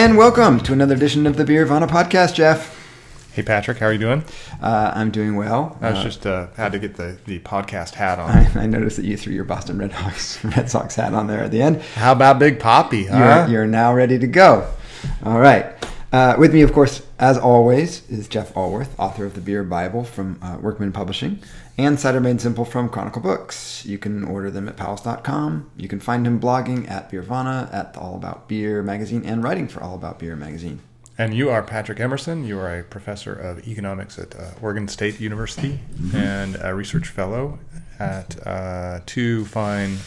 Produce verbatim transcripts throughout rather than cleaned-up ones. and welcome to another edition of the Beervana Podcast, Jeff. Hey, Patrick. How are you doing? Uh, I'm doing well. I was uh, just uh, had to get the, the podcast hat on. I, I noticed that you threw your Boston Red Sox, Red Sox hat on there at the end. How about Big Papi? Huh? You're, you're now ready to go. All right. Uh, with me, of course, as always, is Jeff Allworth, author of The Beer Bible from uh, Workman Publishing and Cider Made Simple from Chronicle Books. You can order them at powells dot com. You can find him blogging at Beervana, at the All About Beer Magazine, and writing for All About Beer Magazine. And you are Patrick Emerson. You are a professor of economics at uh, Oregon State University and a research fellow at uh, two fine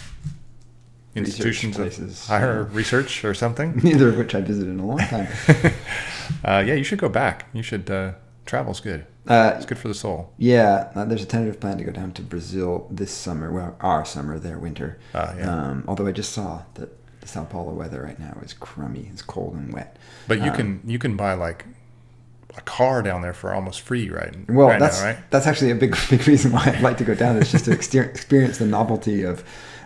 institutions of higher yeah. research or something. Neither of which I visited in a long time. uh, yeah, you should go back. You should. Uh, travel's good. Uh, it's good for the soul. Yeah, uh, there's a tentative plan to go down to Brazil this summer. Well, our summer, their winter. Uh, yeah. Um, although I just saw that the Sao Paulo weather right now is crummy. It's cold and wet. But you um, can you can buy like a car down there for almost free, right? Well, right that's now, right? that's actually a big big reason why I'd like to go down. It's just to experience the novelty of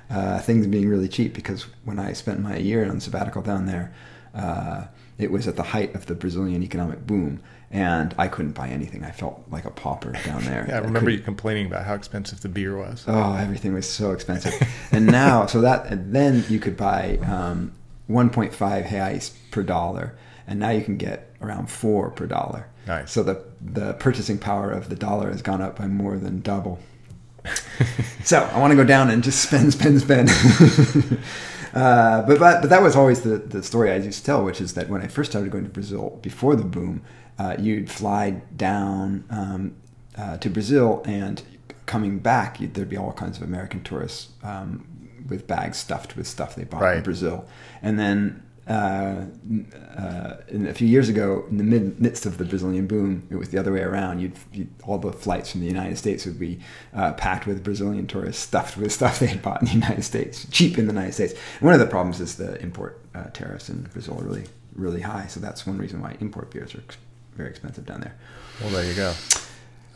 uh, things being really cheap. Because when I spent my year on sabbatical down there, uh, it was at the height of the Brazilian economic boom, and I couldn't buy anything. I felt like a pauper down there. yeah, I remember I you complaining about how expensive the beer was. Oh, everything was so expensive. and now, so that, and then you could buy um, one point five reais per dollar, and now you can get around four per dollar. Nice. So the, the purchasing power of the dollar has gone up by more than double. so I want to go down and just spend, spend, spend. uh, but, but but that was always the, the story I used to tell, which is that when I first started going to Brazil before the boom, Uh, you'd fly down um, uh, to Brazil, and coming back, you'd, there'd be all kinds of American tourists um, with bags stuffed with stuff they bought right. in Brazil. And then uh, uh, a few years ago, in the mid- midst of the Brazilian boom, it was the other way around. You'd, you'd all the flights from the United States would be uh, packed with Brazilian tourists stuffed with stuff they had bought in the United States, cheap in the United States. And one of the problems is the import uh, tariffs in Brazil are really, really high. So that's one reason why import beers are very expensive down there. Well, there you go.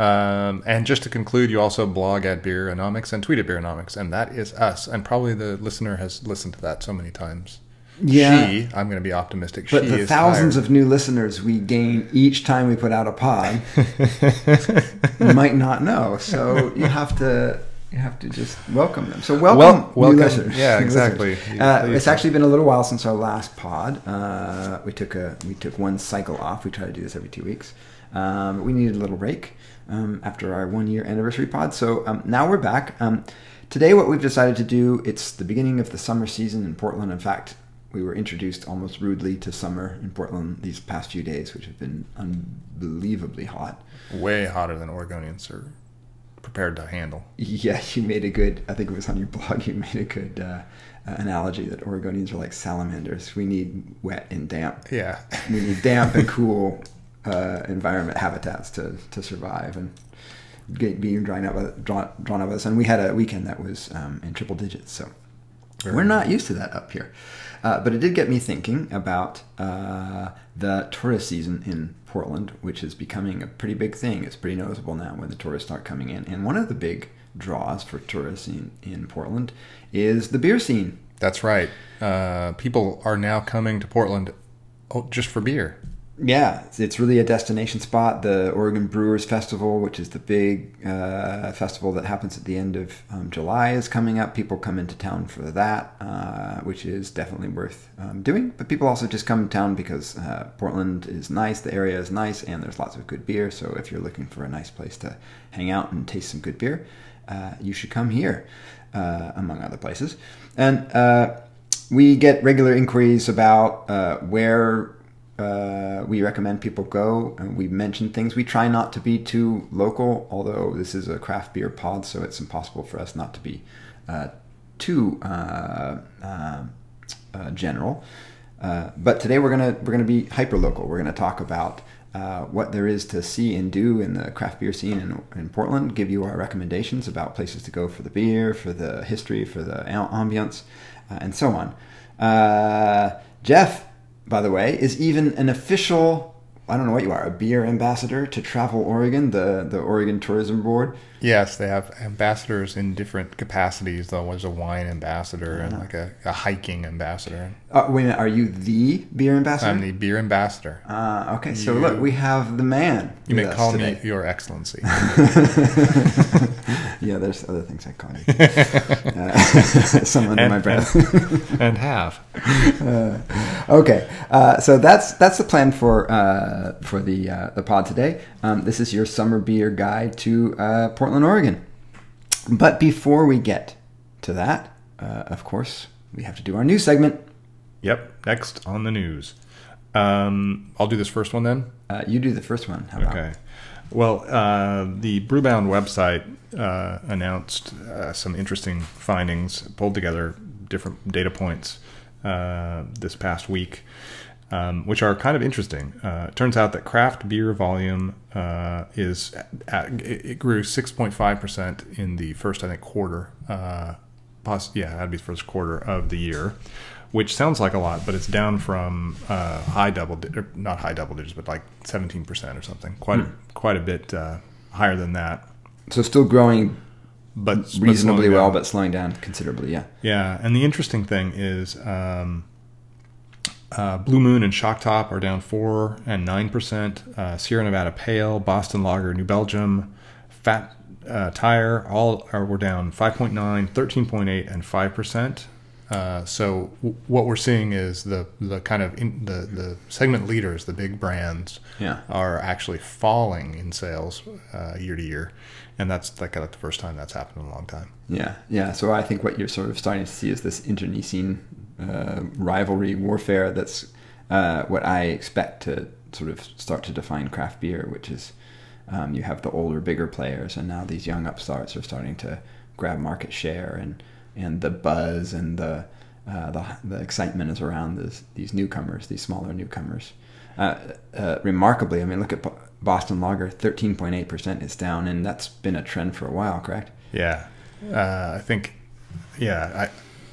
Um, and just to conclude, you also blog at Beeronomics and tweet at Beeronomics, and that is us. And probably the listener has listened to that so many times. Yeah. She, I'm going to be optimistic. But she the is thousands tired. of new listeners we gain each time we put out a pod might not know. So you have to you have to just welcome them. So welcome, well, welcome. new listeners. Yeah, new exactly. Listeners. Uh, it's actually been a little while since our last pod. Uh, we took a we took one cycle off. We try to do this every two weeks. Um, we needed a little break um, after our one year anniversary pod. So um, now we're back. Um, today, what we've decided to do, it's the beginning of the summer season in Portland. In fact, we were introduced almost rudely to summer in Portland these past few days, which have been unbelievably hot. Way hotter than Oregonians are prepared to handle. Yeah, you made a good, I think it was on your blog, you made a good uh, analogy that Oregonians are like salamanders. We need wet and damp. Yeah. We need damp and cool uh, environment habitats to, to survive and get being drawn out, by, drawn, drawn out by the sun. We had a weekend that was um, in triple digits, so Very we're nice. not used to that up here. Uh, but it did get me thinking about uh, the tourist season in Portland, which is becoming a pretty big thing. It's pretty noticeable now when the tourists start coming in. And one of the big draws for tourists in, in Portland is the beer scene. That's right. Uh, people are now coming to Portland just for beer. Yeah, it's really a destination spot. The Oregon Brewers Festival, which is the big uh, festival that happens at the end of um, July, is coming up. People come into town for that, uh, which is definitely worth um, doing. But people also just come to town because uh, Portland is nice, the area is nice, and there's lots of good beer. So if you're looking for a nice place to hang out and taste some good beer, uh, you should come here, uh, among other places. And uh, we get regular inquiries about uh, where... Uh, we recommend people go, and we mention things. We try not to be too local, although this is a craft beer pod, so it's impossible for us not to be uh, too uh, uh, uh, general. Uh, but today we're gonna we're gonna be hyper local. We're gonna talk about uh, what there is to see and do in the craft beer scene in, in Portland. Give you our recommendations about places to go for the beer, for the history, for the ambience, uh, and so on. Uh, Jeff, by the way, is even an official, I don't know what you are, a beer ambassador to Travel Oregon, the, the Oregon Tourism Board. Yes, they have ambassadors in different capacities, though. There's a wine ambassador yeah. and like a, a hiking ambassador. Uh, wait a minute, are you the beer ambassador? I'm the beer ambassador. Ah, uh, okay. So you, look, we have the man. You may call today. me Your Excellency. Yeah, there's other things I call you. Uh, some under and, my breath. and, and have. Uh, okay, uh, so that's that's the plan for uh, for the uh, the pod today. Um, this is your summer beer guide to uh, Portland, Oregon. But before we get to that, uh, of course, we have to do our news segment. Yep, next on the news. Um, I'll do this first one then. Uh, you do the first one. How about? Okay. Well, uh, the Brewbound website uh, announced uh, some interesting findings, pulled together different data points uh, this past week, um, which are kind of interesting. Uh, it turns out that craft beer volume uh, is at, it grew six point five percent in the first, I think, quarter. Uh, poss- yeah, that'd be the first quarter of the year, which sounds like a lot, but it's down from uh, high double, di- or not high double digits, but like seventeen percent or something. Quite, mm. a, quite a bit uh, higher than that. So still growing, but reasonably but well, but slowing down considerably. Yeah. Yeah, and the interesting thing is, um, uh, Blue Moon and Shock Top are down four and nine percent. Uh, Sierra Nevada Pale, Boston Lager, New Belgium, Fat uh, Tire, all are were down five point nine, thirteen point eight, and five percent. Uh, so w- what we're seeing is the the kind of in, the the segment leaders, the big brands, yeah. are actually falling in sales uh, year to year, and that's like the first time that's happened in a long time. Yeah, yeah. So I think what you're sort of starting to see is this internecine uh, rivalry warfare. That's uh, what I expect to sort of start to define craft beer, which is um, you have the older, bigger players, and now these young upstarts are starting to grab market share and. And the buzz and the, uh, the the excitement is around this, these newcomers, these smaller newcomers. Uh, uh, remarkably, I mean, look at B- Boston Lager, thirteen point eight percent is down, and that's been a trend for a while, correct? Yeah. Uh, I think, yeah, I,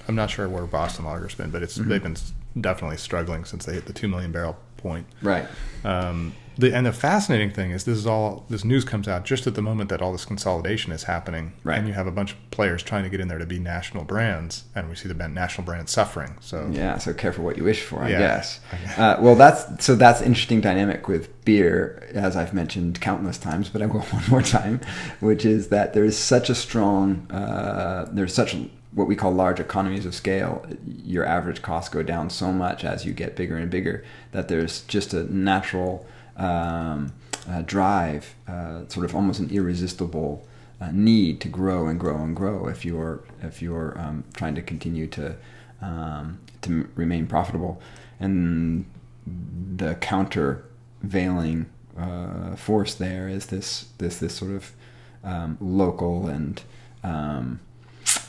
I'm not sure where Boston Lager's been, but it's mm-hmm. they've been definitely struggling since they hit the two million barrel point. Right. Um, the, and the fascinating thing is this is all this news comes out just at the moment that all this consolidation is happening, right. and you have a bunch of players trying to get in there to be national brands, and we see the national brands suffering. So yeah, so careful what you wish for, I yeah. guess. Uh, well, that's so that's interesting dynamic with beer, as I've mentioned countless times, but I will one more time, which is that there is such a strong, uh, there's such a, what we call large economies of scale. Your average costs go down so much as you get bigger and bigger that there's just a natural. Um, uh, drive, uh, sort of almost an irresistible uh, need to grow and grow and grow if you're if you're um, trying to continue to um, to remain profitable. And the countervailing uh, force there is this this this sort of um, local and um,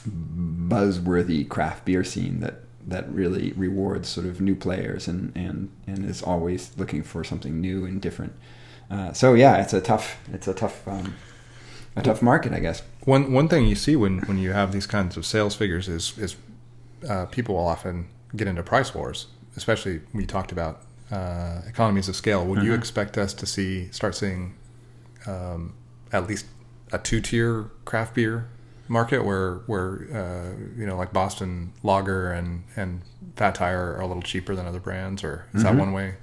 buzzworthy craft beer scene that. that really rewards sort of new players and, and, and is always looking for something new and different. Uh, so yeah, it's a tough, it's a tough, um, a tough market, I guess. One, one thing you see when, when you have these kinds of sales figures is, is, uh, people will often get into price wars, especially when you talked about, uh, economies of scale. Would mm-hmm. you expect us to see, start seeing, um, at least a two tier craft beer market where where uh, you know like Boston Lager and and Fat Tire are a little cheaper than other brands, or is mm-hmm. that one way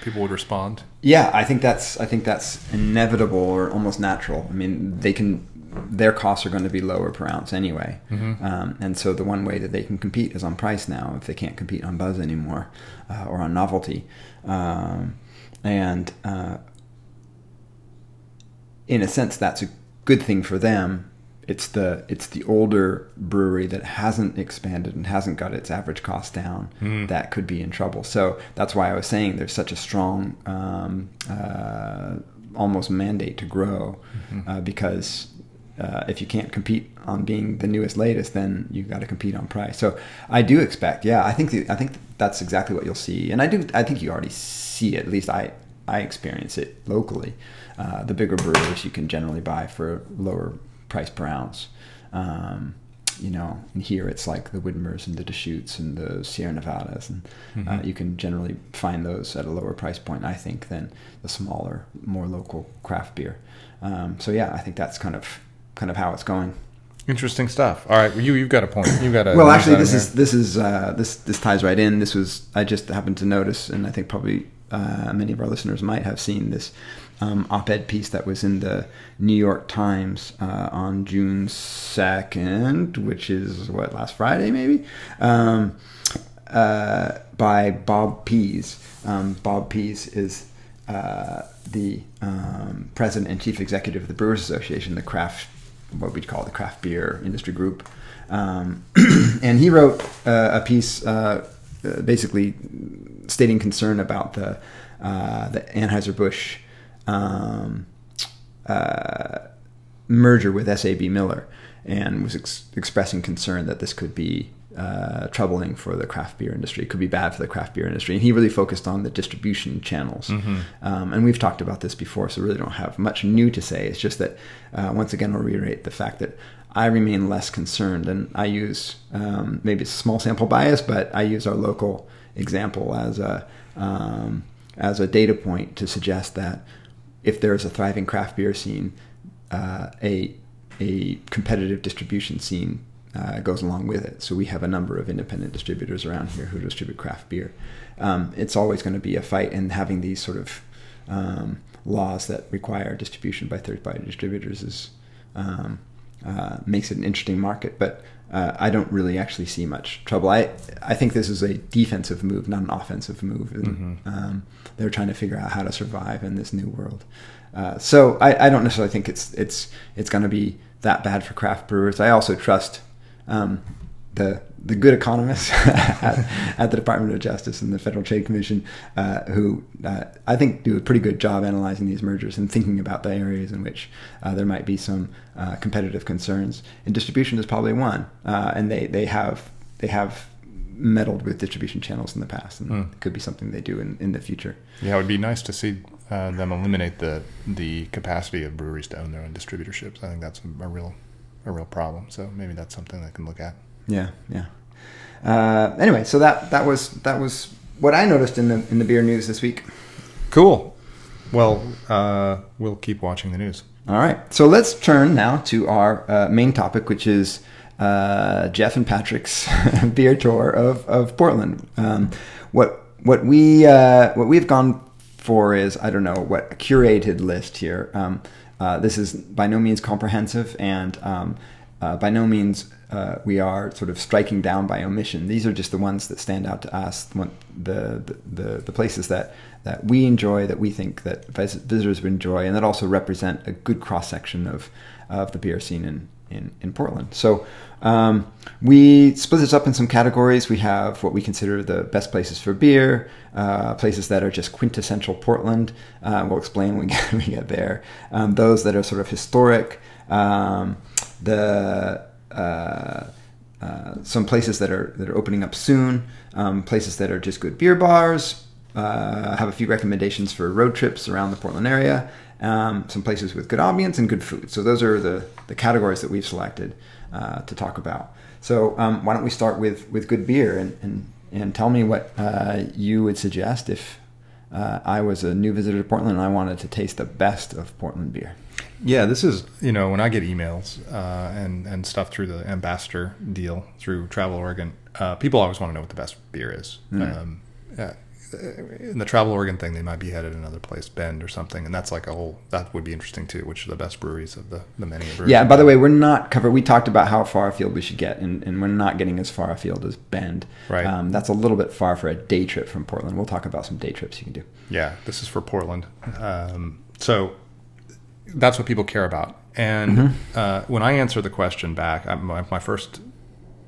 people would respond? Yeah, I think that's I think that's inevitable or almost natural. I mean, they can their costs are going to be lower per ounce anyway, mm-hmm. um, and so the one way that they can compete is on price now. If they can't compete on buzz anymore uh, or on novelty, um, and uh, in a sense, that's a good thing for them. It's the it's the older brewery that hasn't expanded and hasn't got its average cost down mm. that could be in trouble. So that's why I was saying there's such a strong um, uh, almost mandate to grow mm-hmm. uh, because uh, if you can't compete on being the newest latest, then you've got to compete on price. So I do expect, yeah, I think the, I think that's exactly what you'll see, and I do I think you already see it. At least I I experience it locally. Uh, the bigger breweries you can generally buy for lower price per ounce, um, you know, and here it's like the Widmers and the Deschutes and the Sierra Nevadas, and mm-hmm. uh, you can generally find those at a lower price point, I think, than the smaller, more local craft beer. Um, so yeah, I think that's kind of kind of how it's going. Interesting stuff. All right, well, you you've got a point. You've got a well. Actually, this is this is uh, this this ties right in. This was I just happened to notice, and I think probably uh, many of our listeners might have seen this um, op-ed piece that was in the New York Times uh, on June second, which is what last Friday maybe, um, uh, by Bob Pease. Um, Bob Pease is uh, the um, president and chief executive of the Brewers Association, the craft. what we'd call the craft beer industry group. Um, and he wrote uh, a piece uh, basically stating concern about the uh, the Anheuser-Busch um, uh, merger with S A B Miller and was ex- expressing concern that this could be uh, troubling for the craft beer industry. It could be bad for the craft beer industry. And he really focused on the distribution channels. Mm-hmm. Um, and we've talked about this before, so really don't have much new to say. It's just that, uh, once again, I'll reiterate the fact that I remain less concerned, and I use, um, maybe it's a small sample bias, but I use our local example as a, um, as a data point to suggest that if there is a thriving craft beer scene, uh, a, a competitive distribution scene Uh, goes along with it. So we have a number of independent distributors around here who distribute craft beer. Um, it's always going to be a fight, and having these sort of um, laws that require distribution by third-party distributors is um, uh, makes it an interesting market. But uh, I don't really actually see much trouble. I I think this is a defensive move, not an offensive move. And, mm-hmm. um, they're trying to figure out how to survive in this new world. Uh, so I, I don't necessarily think it's it's it's going to be that bad for craft brewers. I also trust. Um, the the good economists at, at the Department of Justice and the Federal Trade Commission, uh, who uh, I think do a pretty good job analyzing these mergers and thinking about the areas in which uh, there might be some uh, competitive concerns. And distribution is probably one, uh, and they, they have they have meddled with distribution channels in the past, and mm. it could be something they do in, in the future. Yeah, it would be nice to see uh, them eliminate the the capacity of breweries to own their own distributorships. I think that's a real. a real problem. So maybe that's something I can look at. Yeah. Yeah. Uh, anyway, so that, that was, that was what I noticed in the, in the beer news this week. Cool. Well, uh, we'll keep watching the news. All right. So let's turn now to our uh, main topic, which is uh, Jeff and Patrick's beer tour of, of Portland. Um, what, what we, uh, what we've gone for is, I don't know what a curated list here. Um, Uh, this is by no means comprehensive, and um, uh, by no means uh, we are sort of striking down by omission. These are just the ones that stand out to us, the the, the, the places that, that we enjoy, that we think that visitors would enjoy, and that also represent a good cross-section of, of the beer scene in, in, in Portland. So um, we split this up in some categories. We have what we consider the best places for beer, uh, places that are just quintessential Portland. Uh, we'll explain when we get, when we get there. Um, those that are sort of historic, um, the uh, uh, some places that are that are opening up soon, um, places that are just good beer bars. Uh, have a few recommendations for road trips around the Portland area. Um, some places with good ambience and good food. So those are the, the categories that we've selected uh, to talk about. So um, why don't we start with, with good beer and, and, and tell me what uh, you would suggest if uh, I was a new visitor to Portland and I wanted to taste the best of Portland beer. Yeah, this is, you know, when I get emails uh, and, and stuff through the ambassador deal through Travel Oregon, uh, people always want to know what the best beer is. Mm. Um, yeah. In the Travel Oregon thing, they might be headed another place, Bend or something, and that's like a whole. That would be interesting too. Which are the best breweries of the the many breweries? Yeah. By the way, we're not covered. We talked about how far afield we should get, and, and we're not getting as far afield as Bend. Right. Um, that's a little bit far for a day trip from Portland. We'll talk about some day trips you can do. Yeah, this is for Portland. Um, so that's what people care about. And mm-hmm. uh, when I answer the question back, I'm, my first.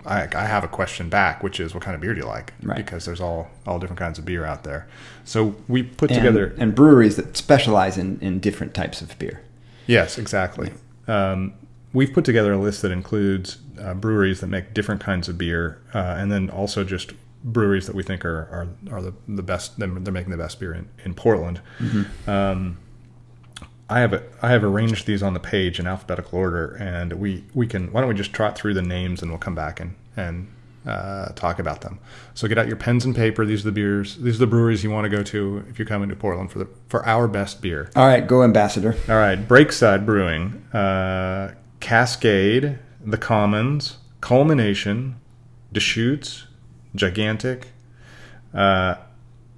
I, I have a question back, which is, what kind of beer do you like? Right. Because there's all, all different kinds of beer out there. So we put and, together... And breweries that specialize in, in different types of beer. Yes, exactly. Yeah. Um, we've put together a list that includes uh, breweries that make different kinds of beer, uh, and then also just breweries that we think are are, are the, the best. They're making the best beer in, in Portland. Mm-hmm. Um, I have a, I have arranged these on the page in alphabetical order, and we, we can. Why don't we just trot through the names, and we'll come back and and uh, talk about them. So get out your pens and paper. These are the beers. These are the breweries you want to go to if you're coming to Portland for the for our best beer. All right, go Ambassador. All right, Breakside Brewing, uh, Cascade, The Commons, Culmination, Deschutes, Gigantic, uh,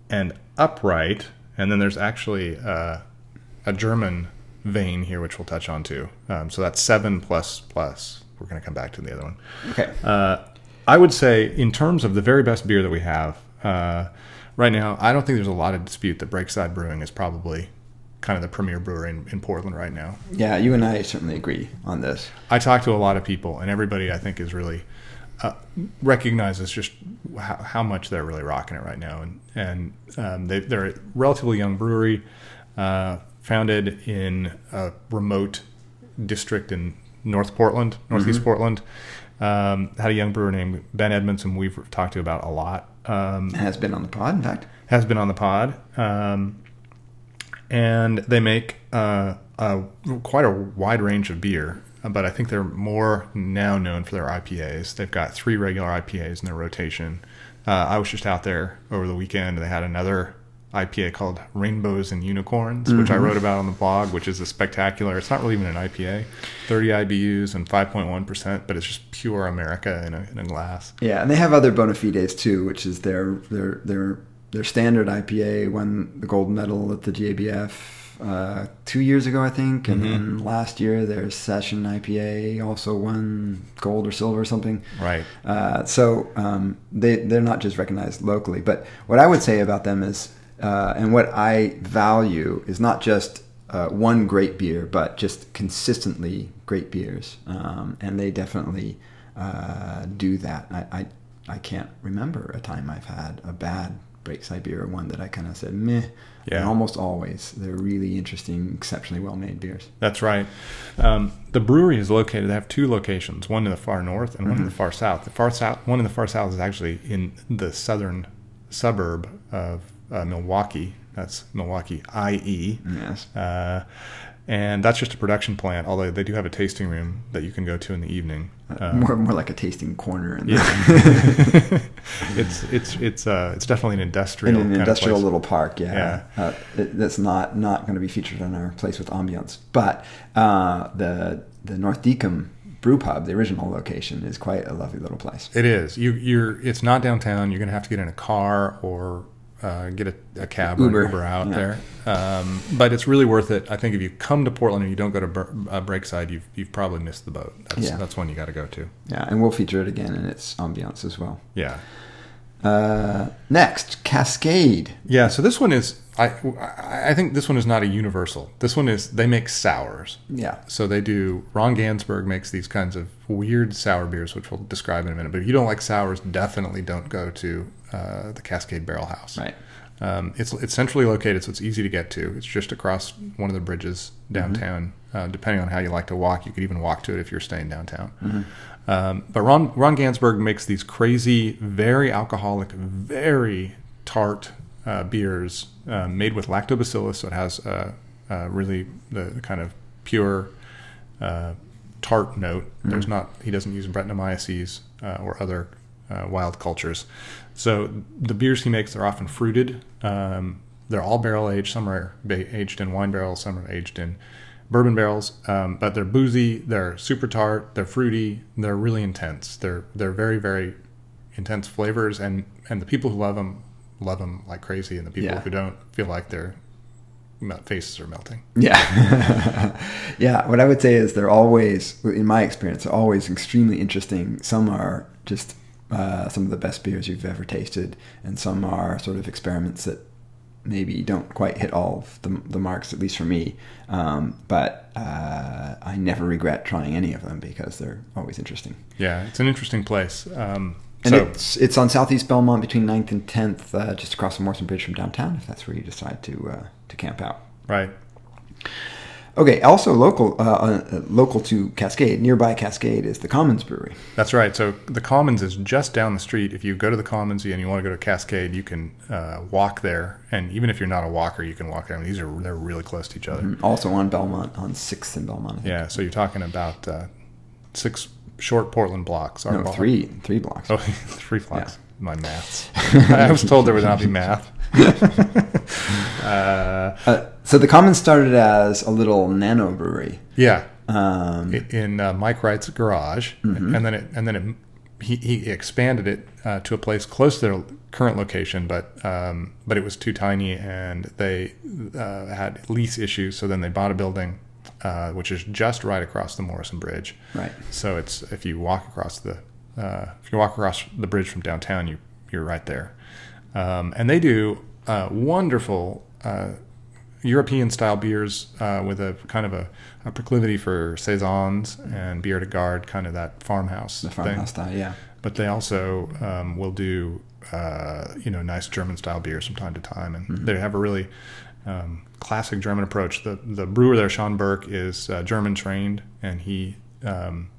and Upright. And then there's actually uh, a German vein here, which we'll touch on too. Um, so that's seven plus plus. We're going to come back to the other one. Okay. Uh, I would say in terms of the very best beer that we have uh, right now, I don't think there's a lot of dispute that Breakside Brewing is probably kind of the premier brewery in, in Portland right now. Yeah, you and I certainly agree on this. I talk to a lot of people, and everybody I think is really uh, recognizes just how, how much they're really rocking it right now. And and um, they, they're a relatively young brewery, uh, founded in a remote district in North Portland, Northeast mm-hmm. Portland. Um, had a young brewer named Ben Edmondson we've talked to about a lot. Um, has been on the pod, in fact. Has been on the pod. Um, and they make uh, a, quite a wide range of beer, but I think they're more now known for their I P As. They've got three regular I P As in their rotation. Uh, I was just out there over the weekend. They had another I P A called Rainbows and Unicorns, mm-hmm. which I wrote about on the blog, which is a spectacular, it's not really even an I P A, thirty I B Us and five point one percent, but it's just pure America in a, in a glass. Yeah, and they have other bona fides too, which is their their their their standard I P A won the gold medal at the G A B F uh, two years ago, I think, and mm-hmm. then last year their Session I P A also won gold or silver or something. Right. Uh, so um, they, they're not just recognized locally, but what I would say about them is, Uh, and what I value is not just uh, one great beer, but just consistently great beers. Um, and they definitely uh, do that. I, I I can't remember a time I've had a bad Breakside beer, one that I kind of said, meh. Yeah. And almost always, they're really interesting, exceptionally well-made beers. That's right. Um, the brewery is located, they have two locations, one in the far north and mm-hmm. one in the far south. The far south, one in the far south is actually in the southern suburb of Uh, Milwaukee, that's Milwaukee, I E Yes. Uh, and that's just a production plant, although they do have a tasting room that you can go to in the evening. Uh, more, more like a tasting corner. In yeah. it's it's it's uh it's definitely an industrial in an kind industrial of place. Little park. Yeah. yeah. Uh, it, that's not not going to be featured on our Place with Ambiance, but uh, the the North Deacon Brew Pub, the original location, is quite a lovely little place. It is. You you're. It's not downtown. You're going to have to get in a car or. Uh, get a, a cab Uber. or an Uber out yeah. there. Um, but it's really worth it. I think if you come to Portland and you don't go to Ber- uh, Breakside, you've you've probably missed the boat. That's, yeah. that's one you got to go to. Yeah, and we'll feature it again in its ambiance as well. Yeah. Uh, next, Cascade. Yeah, so this one is, I, I think this one is not a universal. This one is, they make sours. Yeah. So they do, Ron Gansberg makes these kinds of weird sour beers, which we'll describe in a minute. But if you don't like sours, definitely don't go to Uh, the Cascade Barrel House. Right. Um, it's it's centrally located, so it's easy to get to. It's just across one of the bridges downtown. Mm-hmm. Uh, depending on how you like to walk, you could even walk to it if you're staying downtown. Mm-hmm. Um, but Ron Ron Gansberg makes these crazy, very alcoholic, very tart uh, beers uh, made with lactobacillus. So it has uh, uh, really the kind of pure uh, tart note. Mm-hmm. There's not he doesn't use Brettanomyces uh, or other uh, wild cultures. So the beers he makes are often fruited. Um, they're all barrel aged. Some are aged in wine barrels. Some are aged in bourbon barrels. Um, but they're boozy. They're super tart. They're fruity. They're really intense. They're they're very very intense flavors. And, and the people who love them love them like crazy. And the people yeah. who don't feel like their faces are melting. Yeah, yeah. What I would say is they're always, in my experience, they're always extremely interesting. Some are just. Uh, some of the best beers you've ever tasted, and some are sort of experiments that maybe don't quite hit all of the, the marks, at least for me. Um, but uh, I never regret trying any of them because they're always interesting. Yeah, it's an interesting place. Um, and so. it's, it's on Southeast Belmont between ninth and tenth, uh, just across the Morrison Bridge from downtown, if that's where you decide to uh, to camp out. Right. Okay, also local uh, local to Cascade, nearby Cascade, is the Commons Brewery. That's right. So the Commons is just down the street. If you go to the Commons and you want to go to Cascade, you can uh, walk there. And even if you're not a walker, you can walk there. I mean, these are they're really close to each other. Mm-hmm. Also on Belmont, on sixth and Belmont. Yeah, so you're talking about uh, six short Portland blocks. No, Ball- three, three blocks. Oh, three blocks. Yeah. My maths. I was told there would not be math. uh, uh, so the Commons started as a little nano brewery. Yeah. um, in uh, Mike Wright's garage, mm-hmm. and then it, and then it, he, he expanded it uh, to a place close to their current location, but um, but it was too tiny, and they uh, had lease issues. So then they bought a building, uh, which is just right across the Morrison Bridge. Right. So it's if you walk across the uh, if you walk across the bridge from downtown, you you're right there, um, and they do uh, wonderful. Uh, European-style beers uh, with a kind of a, a proclivity for saisons and beer to guard, kind of that farmhouse the farmhouse thing. style, yeah. But they also um, will do, uh, you know, nice German-style beers from time to time, and mm-hmm. they have a really um, classic German approach. The the brewer there, Sean Burke, is uh, German-trained, and he um,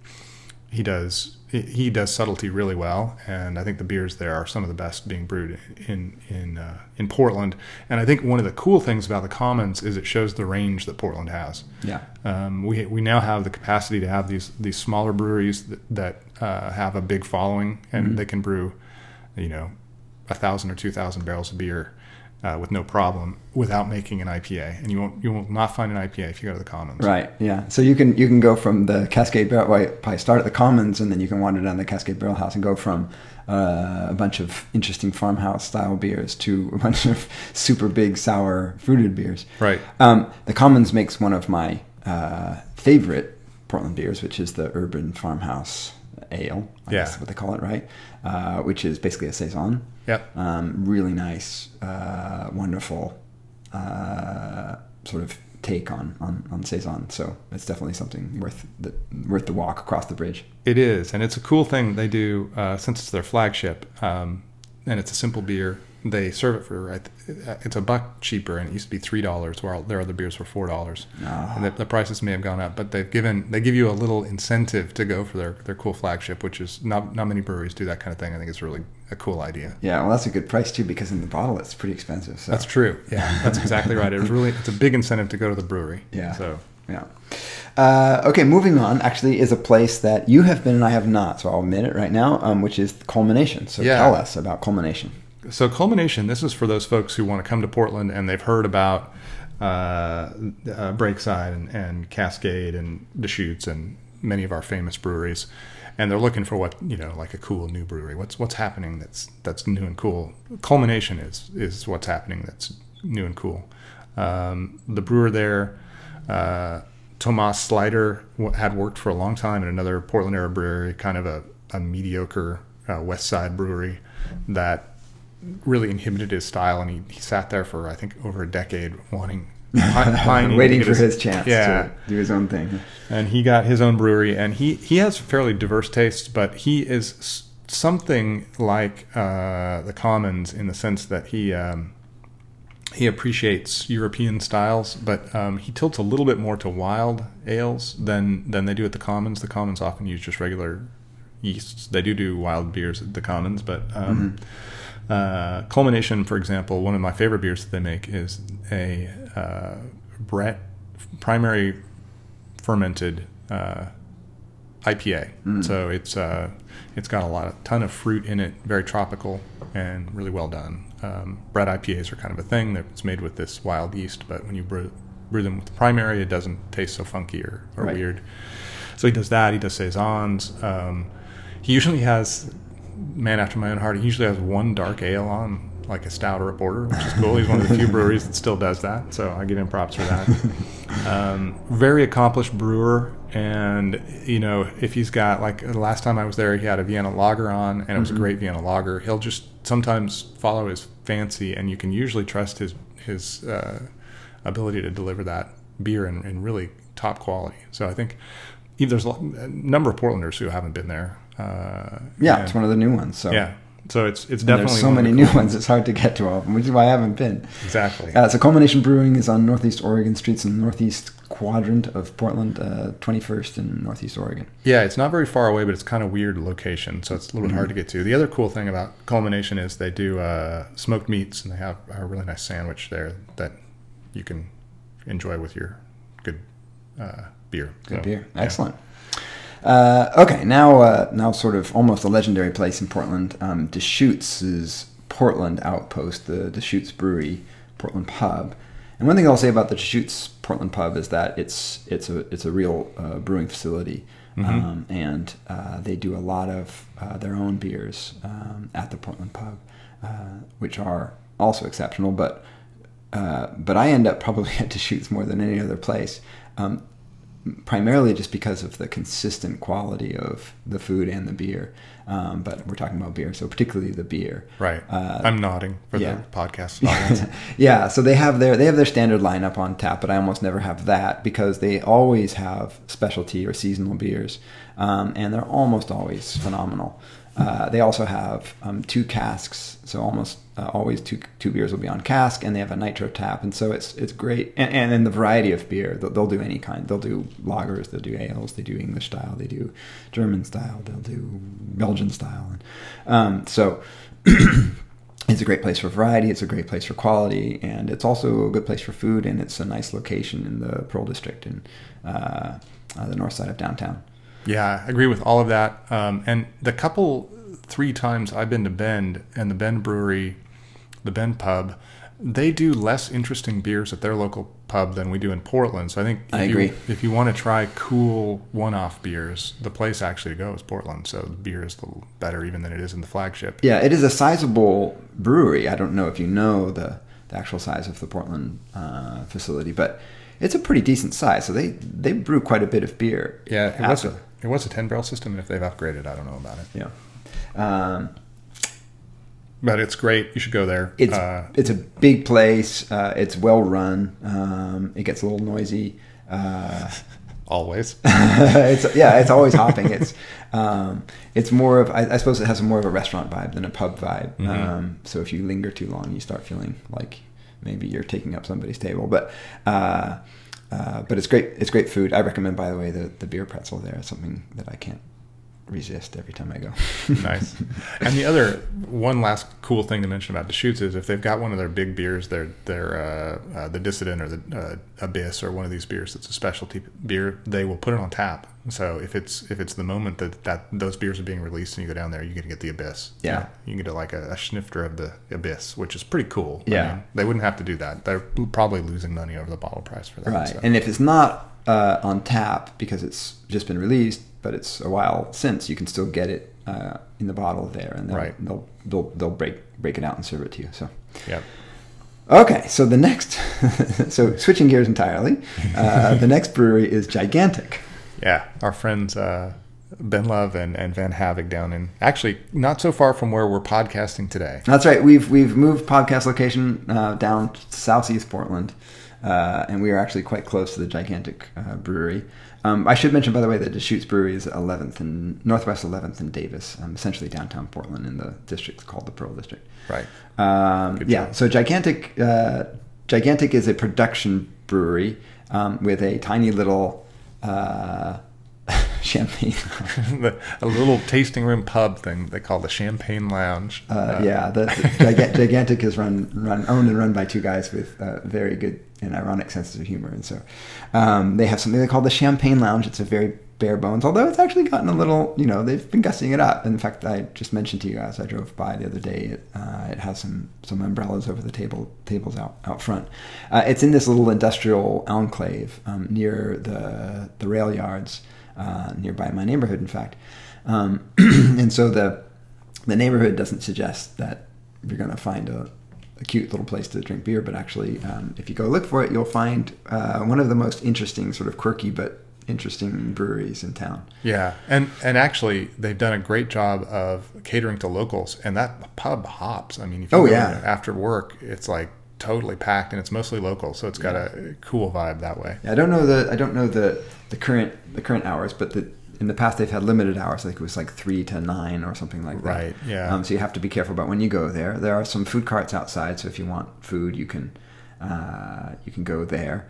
he does he, he does subtlety really well, and I think the beers there are some of the best being brewed in in uh, in Portland. And I think one of the cool things about the Commons is it shows the range that Portland has. Yeah, um, we we now have the capacity to have these these smaller breweries that, that uh, have a big following, and mm-hmm. they can brew, you know, a thousand or two thousand barrels of beer uh, with no problem without making an I P A. And you won't you will not find an I P A if you go to the Commons. Right. Yeah. So you can you can go from the Cascade Barrel. Well, you probably start at the Commons, and then you can wander down the Cascade Barrel House and go from. Uh, a bunch of interesting farmhouse style beers to a bunch of super big sour fruited beers. Right. Um, the Commons makes one of my uh, favorite Portland beers, which is the urban farmhouse ale. I yeah. guess that's what they call it, right? Uh, which is basically a saison. Yep. Um, really nice, uh, wonderful uh, sort of take on, on, on saison. So it's definitely something worth the, worth the walk across the bridge. It is. And it's a cool thing they do, uh, since it's their flagship, um, and it's a simple beer. They serve it for, it's a buck cheaper, and it used to be three dollars, while their other beers were four dollars. Oh. And the, the prices may have gone up, but they've given, they give you a little incentive to go for their, their cool flagship, which is not, not many breweries do that kind of thing. I think it's really a cool idea. Yeah. Well, that's a good price too, because in the bottle, it's pretty expensive. So. That's true. Yeah. That's exactly right. It was really, it's a big incentive to go to the brewery. Yeah. So. Yeah. Uh, okay, moving on, actually, is a place that you have been and I have not, so I'll admit it right now, um, which is Culmination. So yeah. Tell us about Culmination. So Culmination, this is for those folks who want to come to Portland and they've heard about uh, uh, Breakside and, and Cascade and Deschutes and many of our famous breweries, and they're looking for what, you know, like a cool new brewery. What's what's happening that's that's new and cool? Culmination is is what's happening that's new and cool. Um, the brewer there, uh, Tomas Slider, had worked for a long time in another Portland-era brewery, kind of a, a mediocre uh, West Side brewery that really inhibited his style, and he, he sat there for I think over a decade wanting waiting for his, his chance yeah. to do his own thing, and he got his own brewery, and he he has fairly diverse tastes, but he is something like uh the Commons in the sense that he um he appreciates European styles, but um he tilts a little bit more to wild ales than than they do at the Commons. The Commons often use just regular yeasts. They do do wild beers at the Commons, but um mm-hmm. Uh, Culmination, for example, one of my favorite beers that they make is a uh, Brett primary fermented uh, I P A. Mm. So it's uh, it's got a lot of ton of fruit in it, very tropical and really well done. Um, Brett I P As are kind of a thing. It's made with this wild yeast, but when you brew, brew them with the primary, it doesn't taste so funky or, or right. weird. So he does that. He does saisons. Um, he usually has. Man after my own heart, he usually has one dark ale on, like a stout or a porter, which is cool. He's one of the few breweries that still does that, so I give him props for that. Um, very accomplished brewer, and you know, if he's got, like the last time I was there, he had a Vienna lager on, and it was mm-hmm. a great Vienna lager. He'll just sometimes follow his fancy, and you can usually trust his his uh, ability to deliver that beer in, in really top quality. So I think there's a number of Portlanders who haven't been there. Uh, yeah, and, it's one of the new ones. So yeah, so it's it's definitely there's so many new ones. It's hard to get to all of them, which is why I haven't been. Exactly. Uh, so Culmination Brewing is on Northeast Oregon streets in the northeast quadrant of Portland, uh, twenty-first in Northeast Oregon. Yeah, it's not very far away, but it's kind of weird location, so it's a little bit mm-hmm. hard to get to. The other cool thing about Culmination is they do uh, smoked meats, and they have a really nice sandwich there that you can enjoy with your good uh, beer. Good so, beer, yeah. Excellent. Uh, okay, now uh, now sort of almost a legendary place in Portland, um, Deschutes' Portland outpost, the Deschutes Brewery, Portland pub. And one thing I'll say about the Deschutes Portland pub is that it's it's a it's a real uh, brewing facility, mm-hmm. um, and uh, they do a lot of uh, their own beers um, at the Portland pub, uh, which are also exceptional. But uh, but I end up probably at Deschutes more than any other place, um, primarily just because of the consistent quality of the food and the beer. Um, but we're talking about beer, so particularly the beer. Right. Uh, I'm nodding for yeah. the podcast audience. yeah. So they have their they have their standard lineup on tap, but I almost never have that because they always have specialty or seasonal beers, um, and they're almost always phenomenal. Uh, they also have um, two casks, so almost uh, always two two beers will be on cask, and they have a nitro tap, and so it's it's great. And, and then the variety of beer, they'll, they'll do any kind. They'll do lagers, they'll do ales, they do English style, they do German style, they'll do Belgian style. Um, so it's a great place for variety, it's a great place for quality, and it's also a good place for food, and it's a nice location in the Pearl District in uh, uh, the north side of downtown. Yeah, I agree with all of that. Um, and the couple, three times I've been to Bend and the Bend Brewery, the Bend Pub, they do less interesting beers at their local pub than we do in Portland. So I think if, I agree. You, if you want to try cool one-off beers, the place actually to go is Portland. So the beer is a little better even than it is in the flagship. Yeah, it is a sizable brewery. I don't know if you know the, the actual size of the Portland uh, facility, but it's a pretty decent size. So they, they brew quite a bit of beer. Yeah, it was a... It was a ten barrel system, and if they've upgraded, I don't know about it. Yeah. Um, but it's great. You should go there. It's uh, it's a big place. Uh, it's well run. Um, it gets a little noisy. Uh, always. it's Yeah, it's always hopping. It's um, it's more of, I, I suppose it has more of a restaurant vibe than a pub vibe. Mm-hmm. Um, so if you linger too long, you start feeling like maybe you're taking up somebody's table. But... Uh, Uh, but it's great. It's great food. I recommend, by the way, the, the beer pretzel there. It's something that I can't resist every time I go. Nice. And the other one last cool thing to mention about Deschutes is if they've got one of their big beers, their their uh, uh, the Dissident or the uh, Abyss or one of these beers that's a specialty beer, they will put it on tap. So if it's if it's the moment that, that those beers are being released and you go down there, you can get the Abyss. Yeah, you know, you can get like a, a snifter of the Abyss, which is pretty cool. Yeah, I mean, they wouldn't have to do that. They're probably losing money over the bottle price for that. Right, so. And if it's not uh, on tap because it's just been released, but it's a while since, you can still get it uh, in the bottle there, and they'll, right. they'll they'll they'll break break it out and serve it to you. So yeah. Okay, so the next, so switching gears entirely, uh, the next brewery is Gigantic. Yeah, our friends uh, Ben Love and, and Van Havig down in, actually not so far from where we're podcasting today. That's right. We've we've moved podcast location uh, down to southeast Portland, uh, and we are actually quite close to the Gigantic uh, Brewery. Um, I should mention, by the way, that Deschutes Brewery is eleventh and Northwest eleventh and Davis, um, essentially downtown Portland in the district called the Pearl District. Right. Um, yeah. So Gigantic uh, Gigantic is a production brewery um, with a tiny little. Uh, champagne. A little tasting room pub thing they call the Champagne Lounge. Uh, uh, yeah, the, the giga- Gigantic is run, run, owned and run by two guys with uh, very good and ironic senses of humor, and so um, they have something they call the Champagne Lounge. It's a very bare bones, although it's actually gotten a little. You know, they've been gussing it up. In fact, I just mentioned to you as I drove by the other day, it, uh, it has some some umbrellas over the table tables out out front. Uh, it's in this little industrial enclave um, near the the rail yards, uh, nearby my neighborhood, in fact. Um, and so the the neighborhood doesn't suggest that you're going to find a. a cute little place to drink beer, but actually um, if you go look for it, you'll find uh, one of the most interesting, sort of quirky but interesting breweries in town. Yeah, and and actually they've done a great job of catering to locals, and that pub hops. I mean, if you oh, go yeah. in after work, it's like totally packed, and it's mostly local, so it's got yeah. a cool vibe that way. Yeah, I don't know the I don't know the the current the current hours, but the in the past, they've had limited hours. I think it was like three to nine or something like that. Right, yeah. Um, so you have to be careful about when you go there. There are some food carts outside, so if you want food, you can uh, you can go there.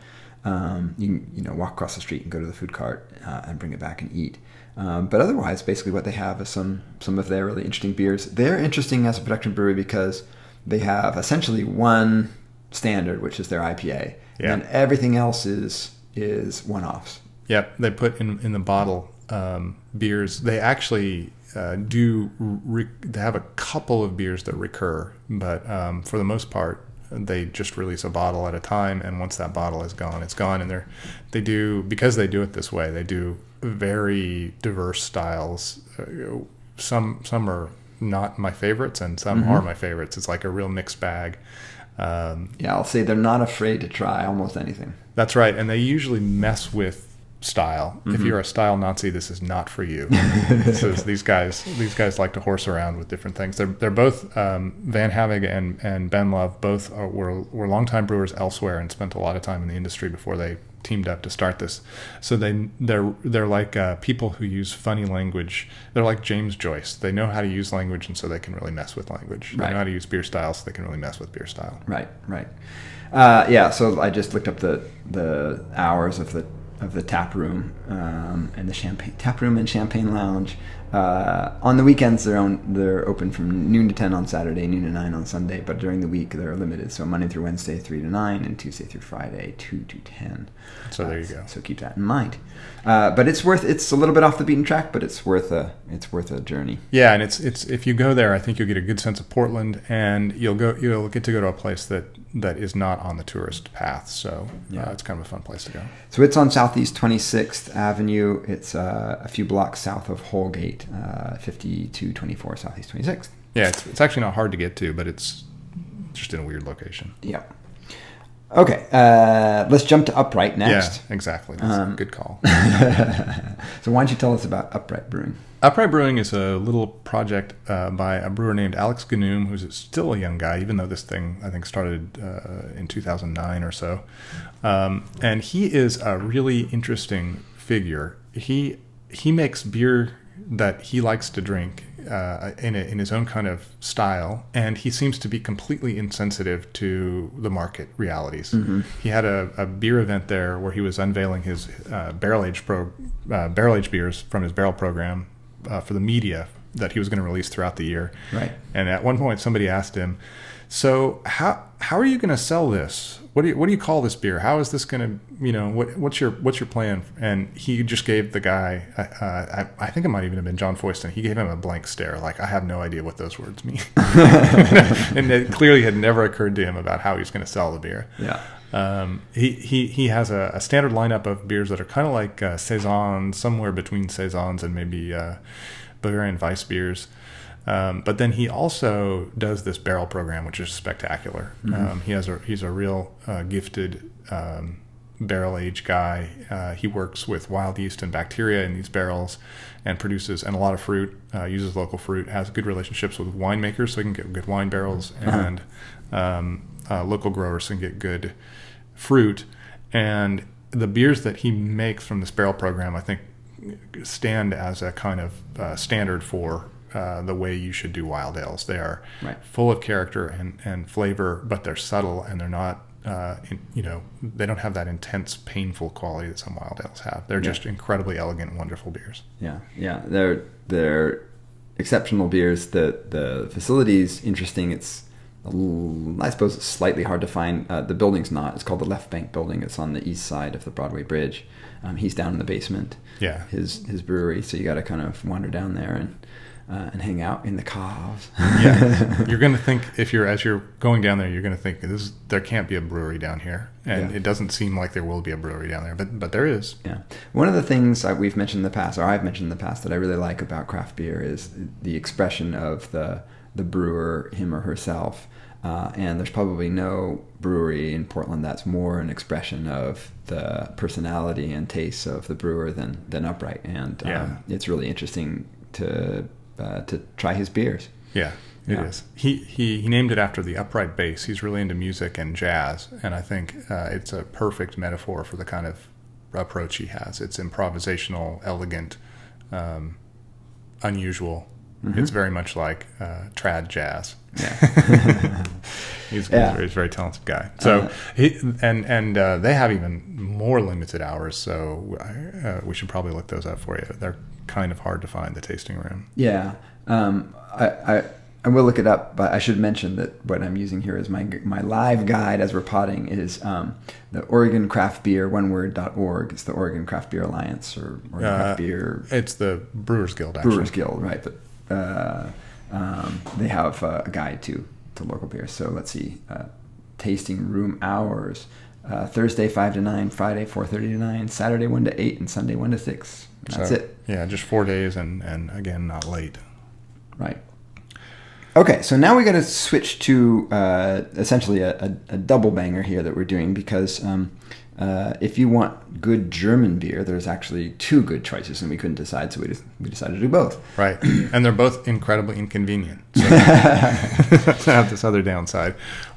Um, you can, you know, walk across the street and go to the food cart uh, and bring it back and eat. Um, but otherwise, basically what they have is some some of their really interesting beers. They're interesting as a production brewery because they have essentially one standard, which is their I P A. Yeah. And everything else is is one-offs. Yep, they put in, in the bottle... Um, beers. They actually uh, do. Re- they have a couple of beers that recur, but um, for the most part, They just release a bottle at a time, and once that bottle is gone, it's gone. And they're they do because they do it this way. They do very diverse styles. Some some are not my favorites, and some mm-hmm. are my favorites. It's like a real mixed bag. Um, yeah, I'll say they're not afraid to try almost anything. That's right, and they usually mess with style. Mm-hmm. If you're a style Nazi, this is not for you. This is, these guys, these guys like to horse around with different things. They're they're both um, Van Havig and, and Ben Love. Both are, were were longtime brewers elsewhere and spent a lot of time in the industry before they teamed up to start this. So they they're they're like uh, people who use funny language. They're like James Joyce. They know how to use language, and so they can really mess with language. Right. They know how to use beer style, so they can really mess with beer style. Right, right. Uh, yeah. So I just looked up the the hours of the of the tap room um, and the champagne tap room and champagne lounge. Uh, on the weekends, they're on, they're open from noon to ten on Saturday, noon to nine on Sunday. But during the week, they're limited. So Monday through Wednesday, three to nine, and Tuesday through Friday, two to ten. So there you go. Uh, so, so keep that in mind. Uh, but it's worth. It's a little bit off the beaten track, but it's worth a. It's worth a journey. Yeah, and it's it's if you go there, I think you'll get a good sense of Portland, and you'll go you'll get to go to a place that that is not on the tourist path. So yeah, uh, it's kind of a fun place to go. So it's on Southeast twenty-sixth Avenue. It's uh, a few blocks south of Holgate. Uh, fifty-two twenty-four Southeast twenty-sixth. Yeah, it's, it's actually not hard to get to, but it's just in a weird location. Yeah. Okay, uh, let's jump to Upright next. Yeah, exactly. That's um, a good call. So why don't you tell us about Upright Brewing? Upright Brewing is a little project uh, by a brewer named Alex Ganum, who's still a young guy, even though this thing, I think, started uh, in two thousand nine or so. Um, and he is a really interesting figure. He He makes beer that he likes to drink uh, in a, in his own kind of style, and he seems to be completely insensitive to the market realities. Mm-hmm. He had a, a beer event there where he was unveiling his uh, barrel aged pro uh, barrel aged beers from his barrel program uh, for the media that he was going to release throughout the year. Right. And at one point, somebody asked him, "So how how are you going to sell this? What do you, what do you call this beer? How is this going to, you know, what, what's your what's your plan?" And he just gave the guy, uh, I, I think it might even have been John Foyston, he gave him a blank stare, like, I have no idea what those words mean. And it clearly had never occurred to him about how he's going to sell the beer. Yeah. Um, he, he, he has a, a standard lineup of beers that are kind of like uh, Saisons, somewhere between Saisons and maybe uh, Bavarian Weiss beers. Um, but then he also does this barrel program, which is spectacular. Mm-hmm. Um, he has a he's a real uh, gifted um, barrel aged guy. Uh, he works with wild yeast and bacteria in these barrels, and produces and a lot of fruit. Uh, uses local fruit. Has good relationships with winemakers, so he can get good wine barrels, and uh-huh. um, uh, local growers can get good fruit. And the beers that he makes from this barrel program, I think, stand as a kind of uh, standard for Uh, the way you should do wild ales. They are right. full of character and, and flavor, but they're subtle, and they're not, uh, in, you know, they don't have that intense, painful quality that some wild ales have. They're yeah. just incredibly elegant, wonderful beers. Yeah, yeah, they're they're exceptional beers. The the facility's interesting. It's I suppose it's slightly hard to find. Uh, the building's not. It's called the Left Bank Building. It's on the east side of the Broadway Bridge. Um, he's down in the basement. Yeah, his his brewery. So you got to kind of wander down there and. Uh, and hang out in the caves. Yeah, you're going to think if you're as you're going down there, you're going to think this is, there can't be a brewery down here, and yeah. it doesn't seem like there will be a brewery down there, but but there is. Yeah, one of the things I, we've mentioned in the past, or I've mentioned in the past, that I really like about craft beer is the expression of the the brewer, him or herself. Uh, and there's probably no brewery in Portland that's more an expression of the personality and tastes of the brewer than than Upright, and um, yeah. it's really interesting to. Uh, to try his beers. Yeah, it yeah. is. He, he he named it after the upright bass. He's really into music and jazz, and I think uh, it's a perfect metaphor for the kind of approach he has. It's improvisational, elegant, um, unusual. Mm-hmm. It's very much like uh, trad jazz. Yeah. he's, yeah, he's a very talented guy. So uh, he and and uh, they have even more limited hours. So uh, we should probably look those up for you. They're kind of hard to find, the tasting room. Yeah, um, I, I I will look it up, but I should mention that what I'm using here is my my live guide as we're potting is um, the Oregon Craft Beer one word dot org. It's the Oregon Craft Beer Alliance or Oregon uh, Craft Beer. It's the Brewers Guild. Actually. Brewers Guild, right? But Uh, um, they have uh, a guide to, to local beer. So let's see, uh, tasting room hours. Uh, Thursday five to nine, Friday four thirty to nine, Saturday one to eight, and Sunday one to six. That's so, it. Yeah, just four days and, and, again, not late. Right. Okay, so now we got to switch to uh, essentially a, a, a double banger here that we're doing because um, uh, if you want good German beer, there's actually two good choices, and we couldn't decide, so we just, we decided to do both. Right, and they're both incredibly inconvenient. So that's not this other downside.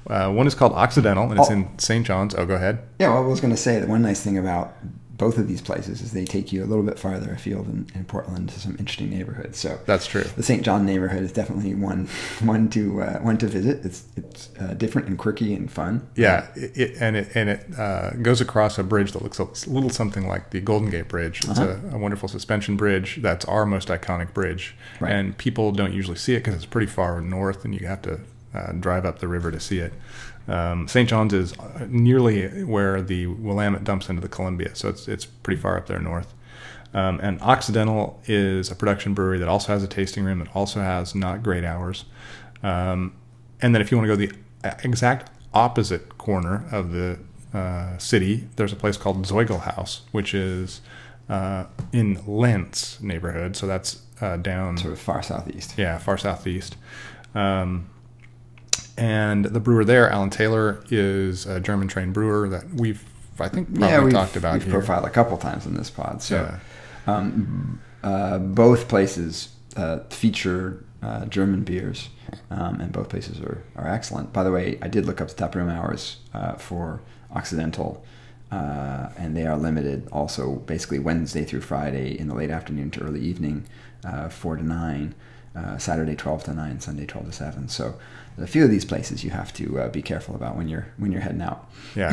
Uh, one is called Occidental, and it's oh. in Saint John's. Oh, go ahead. Yeah, well, I was going to say that one nice thing about both of these places is they take you a little bit farther afield in, in Portland to some interesting neighborhoods. So that's true. The Saint John neighborhood is definitely one one to uh, one to visit. It's it's uh, different and quirky and fun. Yeah, it, it, and it and it uh, goes across a bridge that looks a little something like the Golden Gate Bridge. It's uh-huh. a, a wonderful suspension bridge. That's our most iconic bridge, right. And people don't usually see it because it's pretty far north, and you have to uh, drive up the river to see it. Um, Saint John's is nearly where the Willamette dumps into the Columbia, so it's it's pretty far up there north. Um, and Occidental is a production brewery that also has a tasting room, that also has not great hours. Um, and then if you want to go to the exact opposite corner of the uh, city, there's a place called Zoiglhaus, which is uh, in Lentz neighborhood, so that's uh, down... Sort of far southeast. Yeah, far southeast. Um And the brewer there, Alan Taylor, is a German-trained brewer that we've, I think, probably yeah, we've, talked about we've here. Profiled a couple times in this pod. So yeah. um, uh, both places uh, feature uh, German beers, um, and both places are, are excellent. By the way, I did look up the taproom hours uh, for Occidental, uh, and they are limited also basically Wednesday through Friday in the late afternoon to early evening, uh, four to nine. Uh, Saturday twelve to nine, Sunday twelve to seven. So a few of these places you have to uh, be careful about when you're when you're heading out. Yeah.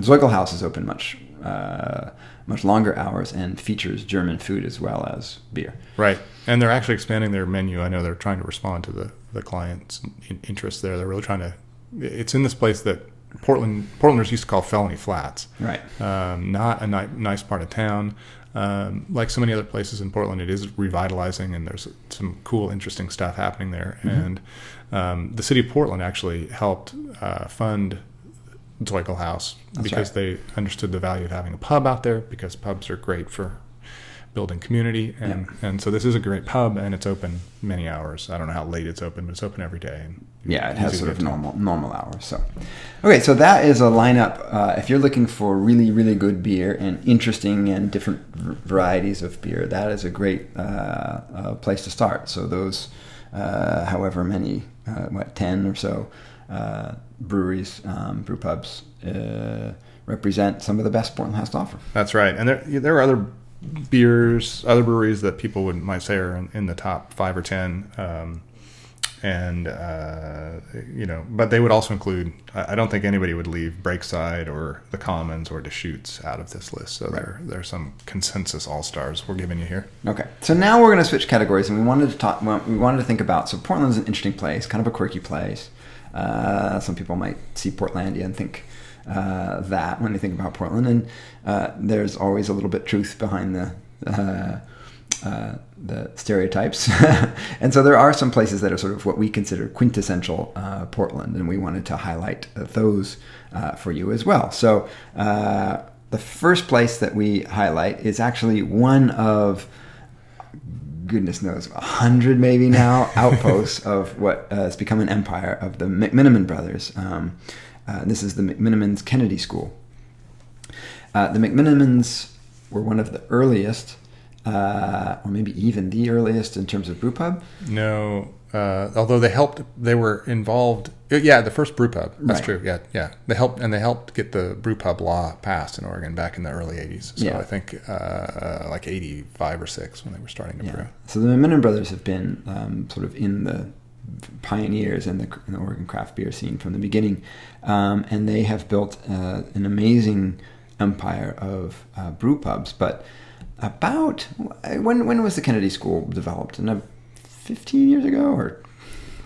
Zoiglhaus is open much uh, much longer hours and features German food as well as beer. Right. And they're actually expanding their menu. I know they're trying to respond to the, the clients' interests there. They're really trying to... It's in this place that Portland Portlanders used to call Felony Flats. Right. Um, not a ni- nice part of town. Um, like so many other places in Portland, it is revitalizing, and there's some cool, interesting stuff happening there. Mm-hmm. And um, the city of Portland actually helped uh, fund Zoiglhaus because right. they understood the value of having a pub out there, because pubs are great for building community. And, yeah. and so this is a great pub, and it's open many hours. I don't know how late it's open, but it's open every day. And yeah, it has sort of normal normal hours. So, okay, so that is a lineup. Uh, if you're looking for really, really good beer and interesting and different v- varieties of beer, that is a great uh, uh, place to start. So those, uh, however many, uh, what, ten or so uh, breweries, um, brew pubs, uh, represent some of the best Portland has to offer. That's right. And there there are other beers, other breweries that people would might say are in, in the top five or ten, um, and uh, you know, but they would also include. I don't think anybody would leave Breakside or the Commons or Deschutes out of this list. So right. there, there's some consensus all stars we're giving you here. Okay, so now we're going to switch categories, and we wanted to talk. We wanted to think about. So Portland's an interesting place, kind of a quirky place. Uh, some people might see Portlandia and think. Uh, that when they think about Portland, and uh, there's always a little bit of truth behind the uh, uh, the stereotypes, and so there are some places that are sort of what we consider quintessential uh, Portland, and we wanted to highlight those uh, for you as well. So uh, the first place that we highlight is actually one of goodness knows a hundred maybe now outposts of what uh, has become an empire of the McMiniman brothers. Um, Uh, this is the McMinimans Kennedy School. Uh, the McMinimans were one of the earliest, uh, or maybe even the earliest in terms of brewpub. No, uh, although they helped, they were involved. Yeah, the first brewpub. That's right. True. Yeah, yeah. They helped, and they helped get the brewpub law passed in Oregon back in the early eighties. So yeah. I think uh, uh, like eighty-five or six when they were starting to yeah. brew. So the McMiniman brothers have been um, sort of in the pioneers in the, in the Oregon craft beer scene from the beginning, um, and they have built uh, an amazing empire of uh, brew pubs. But about when when was the Kennedy School developed? And fifteen years ago or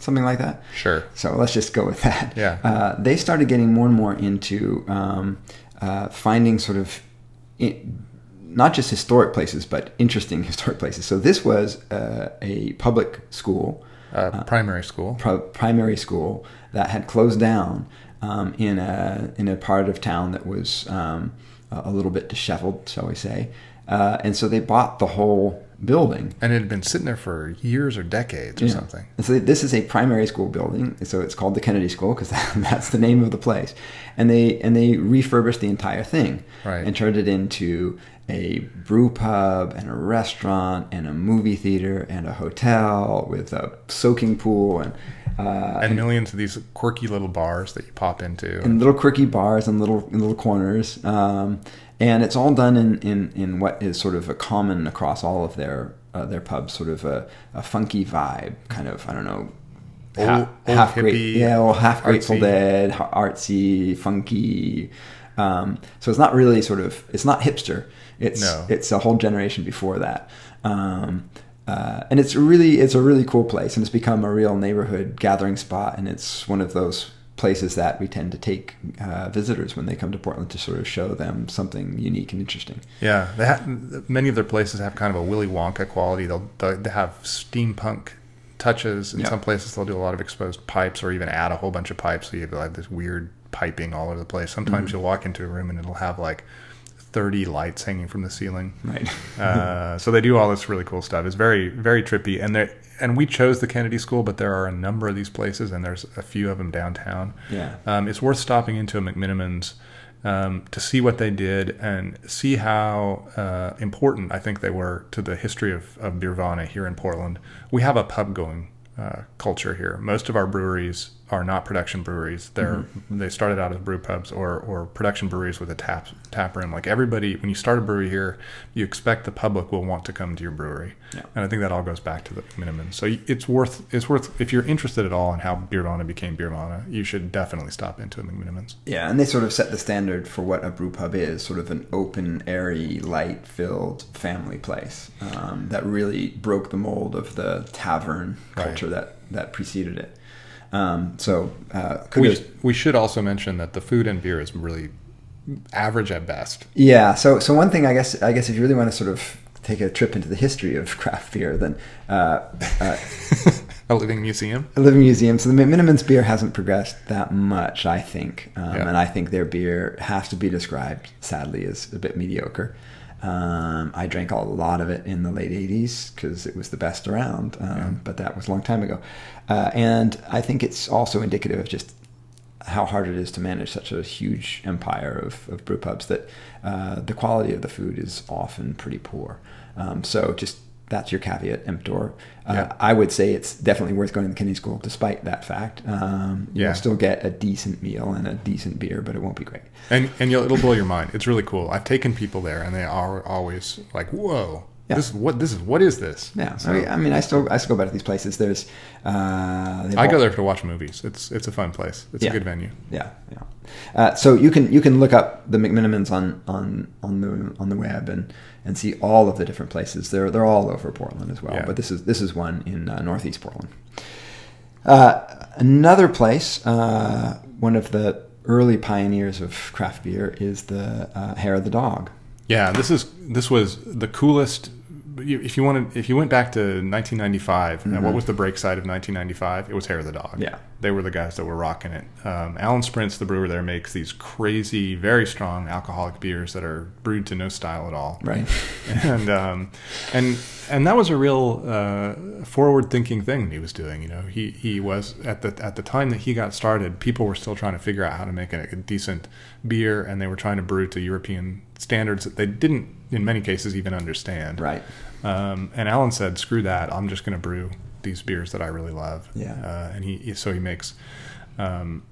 something like that. Sure. So let's just go with that. Yeah. Uh, they started getting more and more into um, uh, finding sort of. In, not just historic places, but interesting historic places. So this was uh, a public school, uh, primary school, uh, pro- primary school that had closed down um, in a in a part of town that was um, a little bit disheveled, shall we say. Uh, and so they bought the whole building. And it had been sitting there for years or decades or yeah. something. And so this is a primary school building. So it's called the Kennedy School because that, that's the name of the place. And they and they refurbished the entire thing right. and turned it into a brew pub and a restaurant and a movie theater and a hotel with a soaking pool and uh, and millions of these quirky little bars that you pop into. And little quirky bars and little in little corners. Um, And it's all done in, in, in what is sort of a common across all of their uh, their pubs, sort of a, a funky vibe, kind of, I don't know, half, old, half hippie, great, yeah, well, half Grateful Dead, artsy, funky. Um, so it's not really sort of it's not hipster. It's no. it's a whole generation before that. Um, uh, and it's really it's a really cool place, and it's become a real neighborhood gathering spot, and it's one of those places that we tend to take uh, visitors when they come to Portland to sort of show them something unique and interesting. Yeah, they have, many of their places have kind of a Willy Wonka quality. They'll, they'll have steampunk touches. In yeah. some places, they'll do a lot of exposed pipes or even add a whole bunch of pipes. So you have like this weird piping all over the place. Sometimes mm-hmm. you'll walk into a room and it'll have like thirty lights hanging from the ceiling. Right. uh, so they do all this really cool stuff. It's very, very trippy. And they're And we chose the Kennedy School, but there are a number of these places, and there's a few of them downtown. Yeah, um, it's worth stopping into a McMiniman's um, to see what they did and see how uh, important I think they were to the history of, of Beervana here in Portland. We have a pub-going uh, culture here. Most of our breweries are not production breweries. They're mm-hmm. they started out as brew pubs or or production breweries with a tap tap room. Like everybody, when you start a brewery here, you expect the public will want to come to your brewery. Yeah. And I think that all goes back to the minimum. So it's worth it's worth if you're interested at all in how Beervana became Beervana, you should definitely stop into a McMiniman's. Yeah, and they sort of set the standard for what a brew pub is, sort of an open, airy, light-filled family place um, that really broke the mold of the tavern culture right. that that preceded it. Um, so uh, we, we should also mention that the food and beer is really average at best. Yeah. So so one thing I guess I guess if you really want to sort of take a trip into the history of craft beer, then uh, uh, a living museum. A living museum. So the McMiniman's beer hasn't progressed that much, I think, um, yeah. and I think their beer has to be described, sadly, as a bit mediocre. Um, I drank a lot of it in the late eighties because it was the best around, um, yeah. but that was a long time ago. Uh, and I think it's also indicative of just how hard it is to manage such a huge empire of, of brew pubs that uh, the quality of the food is often pretty poor. Um, so just that's your caveat emptor. Uh, yeah. I would say it's definitely worth going to the Kennedy School despite that fact. Um, yeah. You'll still get a decent meal and a decent beer, but it won't be great. And and you'll, it'll blow your mind. It's really cool. I've taken people there, and they are always like, "Whoa, yeah. this is what this is what is this?" Yeah. So, I mean, I mean, I still I still go back to these places. There's uh, I all... go there to watch movies. It's it's a fun place. It's yeah. a good venue. Yeah, yeah. Uh, so you can you can look up the McMiniman's on on on the on the web and. And see all of the different places. They're they're all over Portland as well. Yeah. But this is this is one in uh, Northeast Portland. Uh, another place, uh, one of the early pioneers of craft beer, is the uh, Hair of the Dog. Yeah, this is this was the coolest. If you wanted, if you went back to nineteen ninety-five, mm-hmm. what was the Breakside of nineteen ninety-five? It was Hair of the Dog. Yeah, they were the guys that were rocking it. Um, Alan Sprintz, the brewer there, makes these crazy, very strong alcoholic beers that are brewed to no style at all. Right, and um, and and that was a real uh, forward-thinking thing that he was doing. You know, he he was at the at the time that he got started, people were still trying to figure out how to make a, a decent beer, and they were trying to brew to European standards that they didn't, in many cases, even understand. Right. Um, and Alan said, "Screw that! I'm just going to brew these beers that I really love." Yeah. Uh, and he so he makes. Um,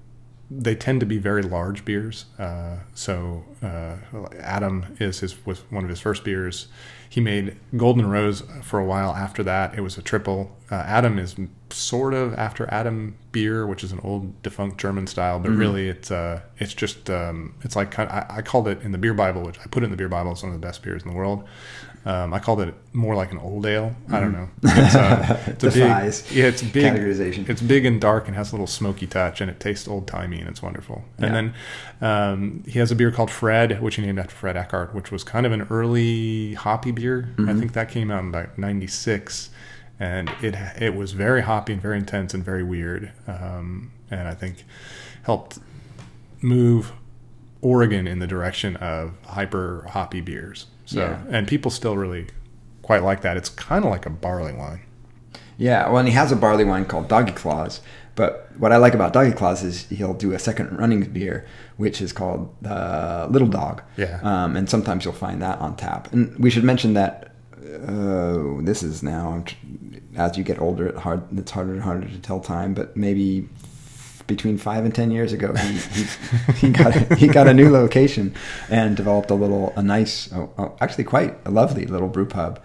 they tend to be very large beers. Uh, so uh, Adam is his was one of his first beers. He made Golden Rose for a while. After that, it was a triple. Uh, Adam is sort of after Adam beer, which is an old defunct German style, but mm-hmm. really it's uh, it's just um, it's like kind of, I, I called it in the beer Bible, which I put in the beer Bible as one of the best beers in the world. Um, I called it more like an old ale. Mm-hmm. I don't know. It's, uh, it's a big, yeah, it's big categorization. It's big and dark and has a little smoky touch, and it tastes old timey and it's wonderful. Yeah. And then um, he has a beer called Fred, which he named after Fred Eckhart, which was kind of an early hoppy beer. Mm-hmm. I think that came out in about ninety-six. And it it was very hoppy and very intense and very weird, um, and I think helped move Oregon in the direction of hyper hoppy beers. So yeah. And people still really quite like that. It's kind of like a barley wine. Yeah, well, and he has a barley wine called Doggy Claws. But what I like about Doggy Claws is he'll do a second running beer, which is called uh, Little Dog. Yeah. Um, and sometimes you'll find that on tap. And we should mention that uh, this is now, as you get older, it hard, it's harder and harder to tell time. But maybe between five and ten years ago, he he, he got a, he got a new location and developed a little, a nice, actually quite a lovely little brew pub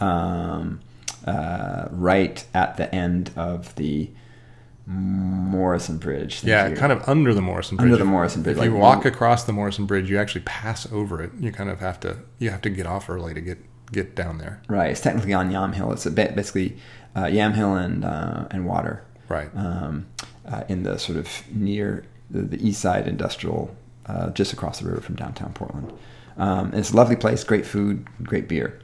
um, uh, right at the end of the Morrison Bridge. Yeah, you. Kind of under the Morrison Bridge. Under the Morrison Bridge. If like, you walk across the Morrison Bridge, you actually pass over it. You kind of have to you have to get off early to get, get down there. Right. It's technically on Yam Hill. It's a bit, basically uh, Yam Hill and uh, and water. Right. Um, uh, in the sort of near the, the east side industrial, uh, just across the river from downtown Portland. Um, and it's a lovely place. Great food. Great beer.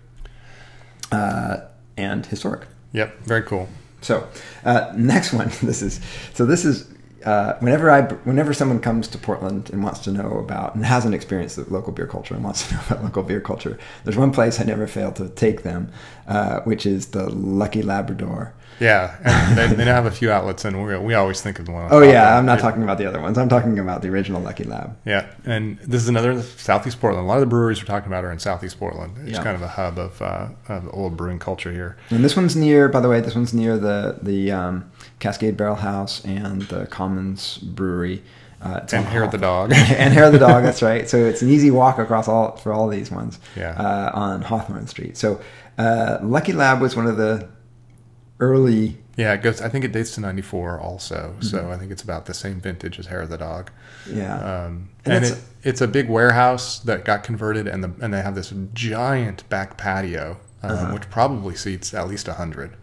Uh, and historic. Yep. Very cool. So, uh, next one, this is, so this is, uh, whenever I, whenever someone comes to Portland and wants to know about, and hasn't experienced the local beer culture and wants to know about local beer culture, there's one place I never fail to take them, uh, which is the Lucky Labrador. Yeah. And they, they now have a few outlets and we, we always think of the one. Oh yeah. I'm not beer. talking about the other ones. I'm talking about the original Lucky Lab. Yeah. And this is another Southeast Portland. A lot of the breweries we're talking about are in Southeast Portland. It's yeah. kind of a hub of, uh, of old brewing culture here. And this one's near, by the way, this one's near the, the, um, Cascade Barrel House and the Commons Brewery. Uh, and Hair of the Dog. and Hair of the Dog, that's right. So it's an easy walk across all for all these ones yeah. uh, on Hawthorne Street. So uh, Lucky Lab was one of the early... Yeah, it goes. I think it dates to ninety-four also. Mm-hmm. So I think it's about the same vintage as Hair of the Dog. Yeah. Um, and and it, it's a big warehouse that got converted, and the, and they have this giant back patio, um, uh-huh. which probably seats at least one hundred.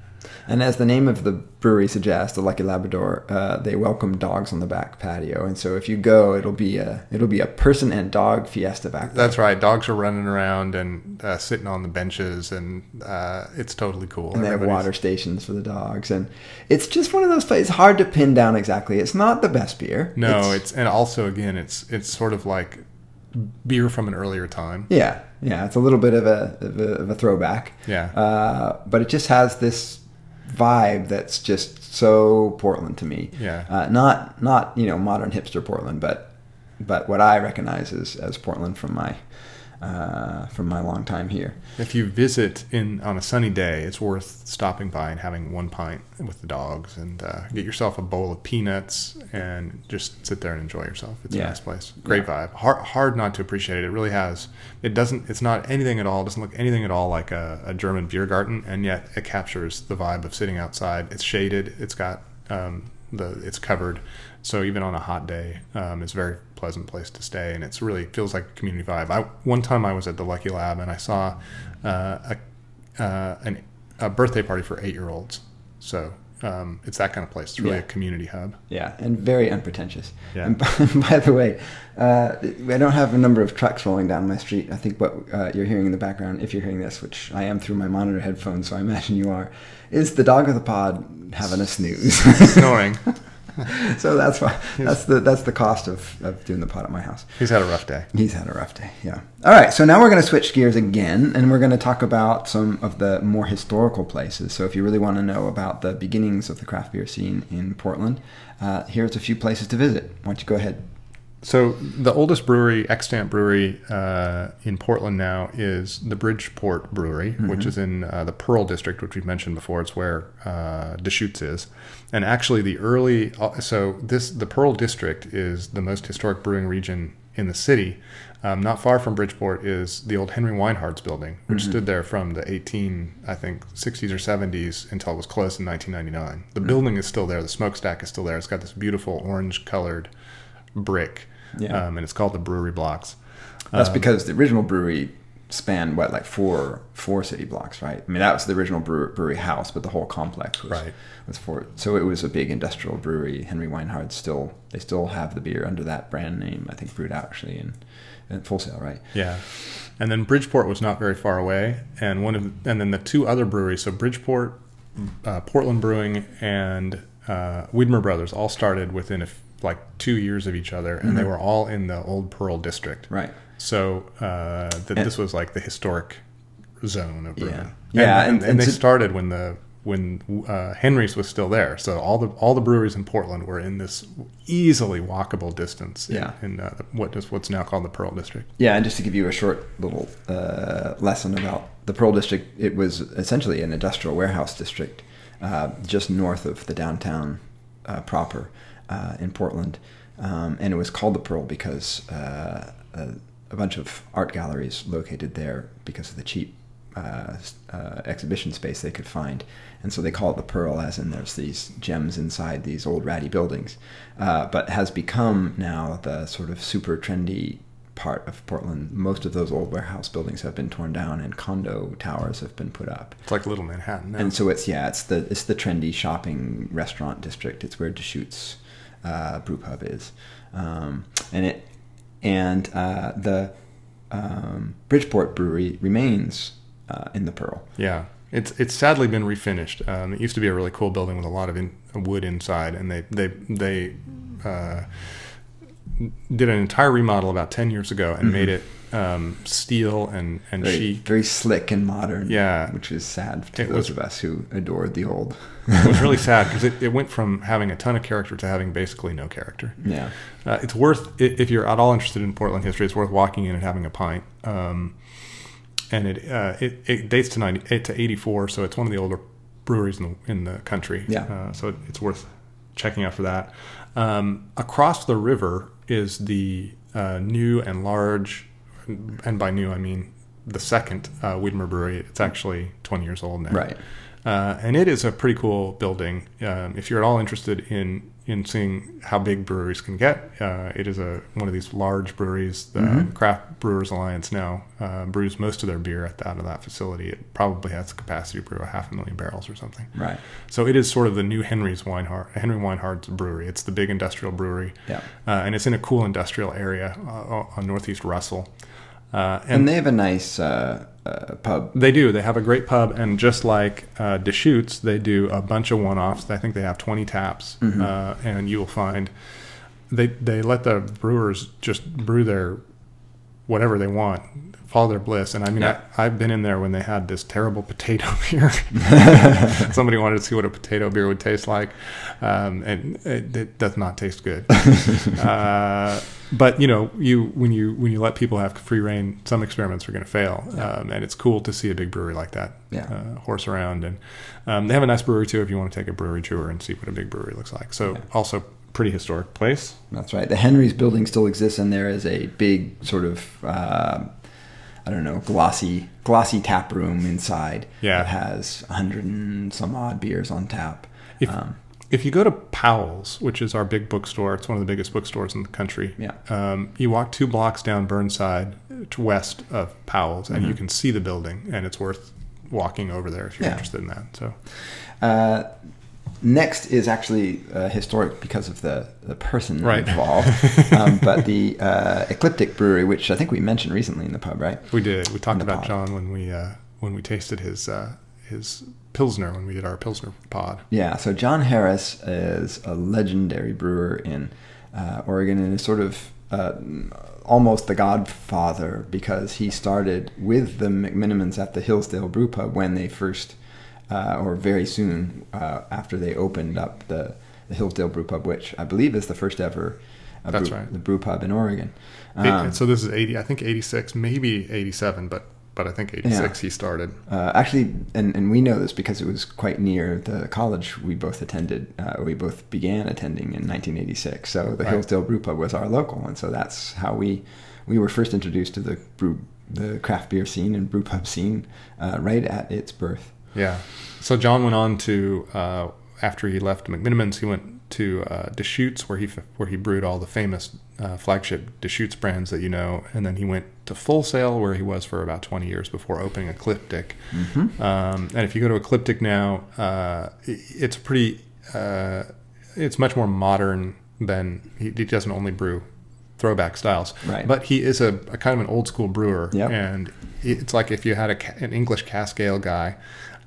And as the name of the brewery suggests, the Lucky Labrador, uh, they welcome dogs on the back patio. And so if you go, it'll be a it'll be a person and dog fiesta back there. That's right. Dogs are running around and uh, sitting on the benches, and uh, it's totally cool. And they Everybody's... have water stations for the dogs. And it's just one of those places, hard to pin down exactly. It's not the best beer. No, it's, it's and also, again, it's it's sort of like beer from an earlier time. Yeah, yeah. It's a little bit of a, of a, of a throwback. Yeah. Uh, but it just has this... vibe that's just so Portland to me. Yeah. Uh, not not you know modern hipster Portland, but but what I recognize as as Portland from my uh, from my long time here. If you visit in on a sunny day, it's worth stopping by and having one pint with the dogs, and uh, get yourself a bowl of peanuts and just sit there and enjoy yourself. It's yeah. a nice place. Great yeah. vibe. Hard hard not to appreciate it. It really has. It doesn't. It's not anything at all. It doesn't look anything at all like a, a German beer garden, and yet it captures the vibe of sitting outside. It's shaded. It's got um, the. It's covered. So even on a hot day, um, it's a very pleasant place to stay, and it's really feels like a community vibe. I, one time I was at the Lucky Lab, and I saw uh, a uh, an, a birthday party for eight-year-olds. So um, it's that kind of place. It's really yeah. a community hub. Yeah, and very unpretentious. Yeah. And by, by the way, uh, I don't have a number of trucks rolling down my street. I think what uh, you're hearing in the background, if you're hearing this, which I am through my monitor headphones, so I imagine you are, is the dog of the pod having a snooze. Snoring. So that's why that's the that's the cost of, of doing the pot at my house. He's had a rough day. He's had a rough day. Yeah. All right. So now we're going to switch gears again, and we're going to talk about some of the more historical places. So if you really want to know about the beginnings of the craft beer scene in Portland, uh, here's a few places to visit. Why don't you go ahead? So the oldest brewery, extant brewery uh, in Portland now is the Bridgeport Brewery, mm-hmm. which is in uh, the Pearl District, which we've mentioned before. It's where uh, Deschutes is. And actually the early, so this the Pearl District is the most historic brewing region in the city. Um, not far from Bridgeport is the old Henry Weinhardt's building, which mm-hmm. stood there from the eighteen, I think, sixties or seventies until it was closed in nineteen ninety-nine. The mm-hmm. building is still there. The smokestack is still there. It's got this beautiful orange-colored brick, yeah. um, and it's called the Brewery Blocks. That's um, because the original brewery spanned what, like four four city blocks, right? I mean, that was the original brewer, brewery house, but the whole complex was right. was four. So it was a big industrial brewery. Henry Weinhardt still they still have the beer under that brand name. I think brewed out actually in, in Full Sail, right? Yeah. And then Bridgeport was not very far away, and one of and then the two other breweries. So Bridgeport, uh, Portland Brewing, and uh, Widmer Brothers all started within a like two years of each other, and mm-hmm. they were all in the old Pearl District. Right. So uh, th- this was like the historic zone of Brooklyn. Yeah. Yeah, and, and, and, and they to, started when the when uh, Henry's was still there. So all the all the breweries in Portland were in this easily walkable distance. Yeah. In, in uh, what is what's now called the Pearl District. Yeah, and just to give you a short little uh, lesson about the Pearl District, it was essentially an industrial warehouse district, uh, just north of the downtown uh, proper uh, in Portland, um, and it was called the Pearl because uh, a, a bunch of art galleries located there because of the cheap Uh, uh, exhibition space they could find, and so they call it the Pearl, as in there's these gems inside these old ratty buildings, uh, but has become now the sort of super trendy part of Portland. Most of those old warehouse buildings have been torn down, and condo towers have been put up. It's like Little Manhattan now. And so it's yeah, it's the it's the trendy shopping restaurant district. It's where Deschutes uh, Brew Pub is, um, and it and uh, the um, Bridgeport Brewery remains. Uh, in the Pearl. Yeah. It's it's sadly been refinished. Um, it used to be a really cool building with a lot of in, wood inside, and they they they uh, did an entire remodel about ten years ago and mm-hmm. made it um, steel and, and very, chic. Very slick and modern. Yeah. Which is sad to it those was, of us who adored the old. It was really sad because it, it went from having a ton of character to having basically no character. Yeah. Uh, it's worth, if you're at all interested in Portland history, it's worth walking in and having a pint. Um And it, uh, it it dates to ninety-eight to eighty-four, so it's one of the older breweries in the, in the country. Yeah. Uh, so it, it's worth checking out for that. Um, across the river is the uh, new and large, and by new I mean the second uh, Widmer Brewery. It's actually twenty years old now. Right. Uh, and it is a pretty cool building. Um, if you're at all interested in in seeing how big breweries can get, uh, it is a one of these large breweries. The mm-hmm. Craft Brewers Alliance now uh, brews most of their beer at the, out of that facility. It probably has the capacity to brew a half a million barrels or something. Right. So it is sort of the new Henry's Weinhard, Henry Weinhard's brewery. It's the big industrial brewery. Yeah. Uh, and it's in a cool industrial area uh, on Northeast Russell. Uh, and, and they have a nice uh, uh, pub. They do. They have a great pub, and just like uh, Deschutes, they do a bunch of one-offs. I think they have twenty taps, mm-hmm. uh, and you'll find they they let the brewers just brew their whatever they want, follow their bliss. And I mean, yeah. I, I've been in there when they had this terrible potato beer. Somebody wanted to see what a potato beer would taste like, um, and it, it does not taste good. uh, But you know, you when you when you let people have free reign, some experiments are going to fail, yeah. um, and it's cool to see a big brewery like that yeah. uh, horse around. And um, they have a nice brewery too if you want to take a brewery tour and see what a big brewery looks like. So yeah. also pretty historic place. That's right. The Henry's building still exists, and there is a big sort of uh, I don't know glossy glossy tap room inside. Yeah, that has a hundred and some odd beers on tap. If- um, If you go to Powell's, which is our big bookstore, it's one of the biggest bookstores in the country. Yeah. Um, you walk two blocks down Burnside to west of Powell's, and mm-hmm. you can see the building, and it's worth walking over there if you're yeah. interested in that. So, uh, next is actually uh, historic because of the, the person right. involved, um, but the uh, Ecliptic Brewery, which I think we mentioned recently in the pub, right? We did. We talked about pod. John when we uh, when we tasted his uh, his. Pilsner when we did our Pilsner pod. Yeah, so John Harris is a legendary brewer in uh, Oregon, and is sort of uh, almost the godfather because he started with the McMinimans at the Hillsdale Brew Pub when they first, uh, or very soon uh, after they opened up the, the Hillsdale Brew Pub, which I believe is the first ever uh, That's brew, right. the brew pub in Oregon. Um, so this is eighty, I think eighty-six, maybe eighty-seven, but But I think eighty-six yeah. he started. Uh, actually, and, and we know this because it was quite near the college we both attended. Uh, we both began attending in nineteen eighty-six. So the right. Hillsdale Brew Pub was our local. And so that's how we we were first introduced to the brew, the craft beer scene and brew pub scene uh, right at its birth. Yeah. So John went on to, uh, after he left McMinimans, he went to uh, Deschutes where he, where he brewed all the famous uh, flagship Deschutes brands that you know. And then he went to Full Sail, where he was for about twenty years before opening Ecliptic. Mm-hmm. Um, and if you go to Ecliptic now, uh, it's pretty, uh, it's much more modern than, he, he doesn't only brew throwback styles. Right. But he is a, a kind of an old school brewer. Yep. And it's like if you had a, an English cask ale guy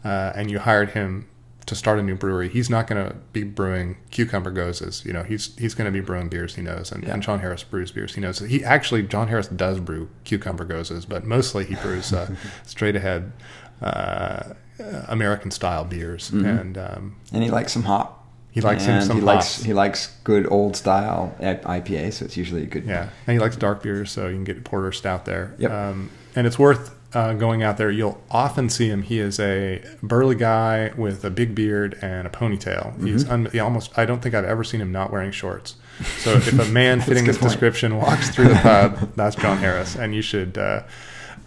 uh, and you hired him to start a new brewery, he's not going to be brewing cucumber gozes. You know, he's he's going to be brewing beers he knows, and, yeah. and John Harris brews beers he knows. He actually John Harris does brew cucumber gozes, but mostly he brews uh, straight ahead uh, American style beers, mm-hmm. and um, and he likes some hop. He likes and him some he hops. Likes, he likes good old style I P A, so it's usually a good. Yeah, and he likes dark beers, so you can get porter stout there. Yep. Um, and it's worth uh, going out there. You'll often see him. He is a burly guy with a big beard and a ponytail. Mm-hmm. He's un- he almost. I don't think I've ever seen him not wearing shorts. So if a man fitting this description walks through the pub, that's John Harris, and you should uh,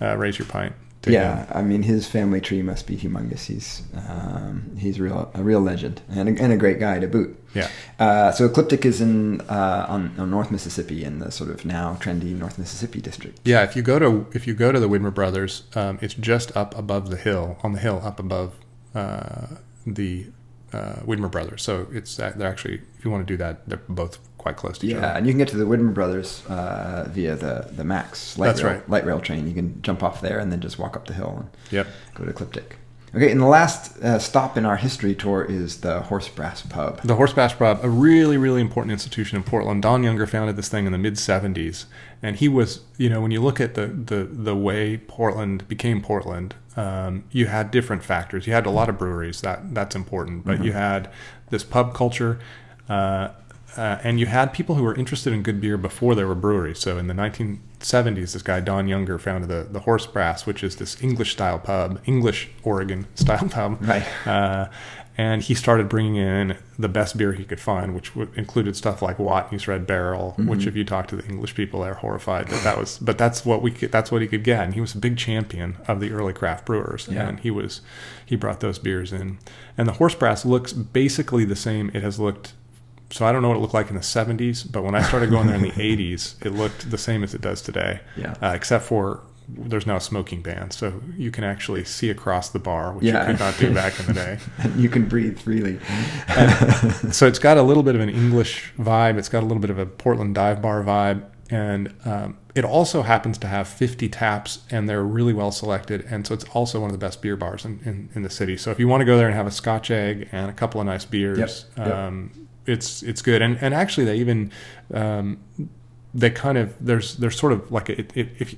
uh, raise your pint. Yeah, I mean, his family tree must be humongous. He's um, he's real a real legend and a, and a great guy to boot. Yeah. Uh, so Ecliptic is in uh, on, on North Mississippi, in the sort of now trendy North Mississippi district. Yeah, if you go to if you go to the Widmer Brothers, um, it's just up above the hill on the hill up above uh, the uh, Widmer Brothers. So it's they're actually if you want to do that, they're both quite close to each yeah, other. Yeah, and you can get to the Widmer Brothers uh, via the, the MAX light, That's rail, right. light rail train. You can jump off there and then just walk up the hill and yep. go to Ecliptic. Okay, and the last uh, stop in our history tour is the Horse Brass Pub. The Horse Brass Pub, a really, really important institution in Portland. Don Younger founded this thing in the mid-seventies. And he was, you know, when you look at the, the, the way Portland became Portland, um, you had different factors. You had a lot of breweries. That That's important. But mm-hmm. you had this pub culture. Uh, Uh, and you had people who were interested in good beer before there were breweries. So in the nineteen seventies, this guy, Don Younger, founded the, the Horse Brass, which is this English-style pub, English Oregon-style pub. Right. Uh, and he started bringing in the best beer he could find, which w- included stuff like Watney's Red Barrel, mm-hmm. which if you talk to the English people, they're horrified that that was... But that's what we could, that's what he could get. And he was a big champion of the early craft brewers. Yeah. And he was he brought those beers in. And the Horse Brass looks basically the same it has looked... So I don't know what it looked like in the seventies, but when I started going there in the eighties, it looked the same as it does today. Yeah. Uh, except for there's now a smoking ban, so you can actually see across the bar, which yeah. you could not do back in the day. You can breathe freely. And so it's got a little bit of an English vibe. It's got a little bit of a Portland dive bar vibe. And um, it also happens to have fifty taps, and they're really well selected. And so it's also one of the best beer bars in, in, in the city. So if you want to go there and have a Scotch egg and a couple of nice beers... Yep. Yep. Um, It's it's good, and and actually they even um, they kind of there's there's sort of like a, it, it, if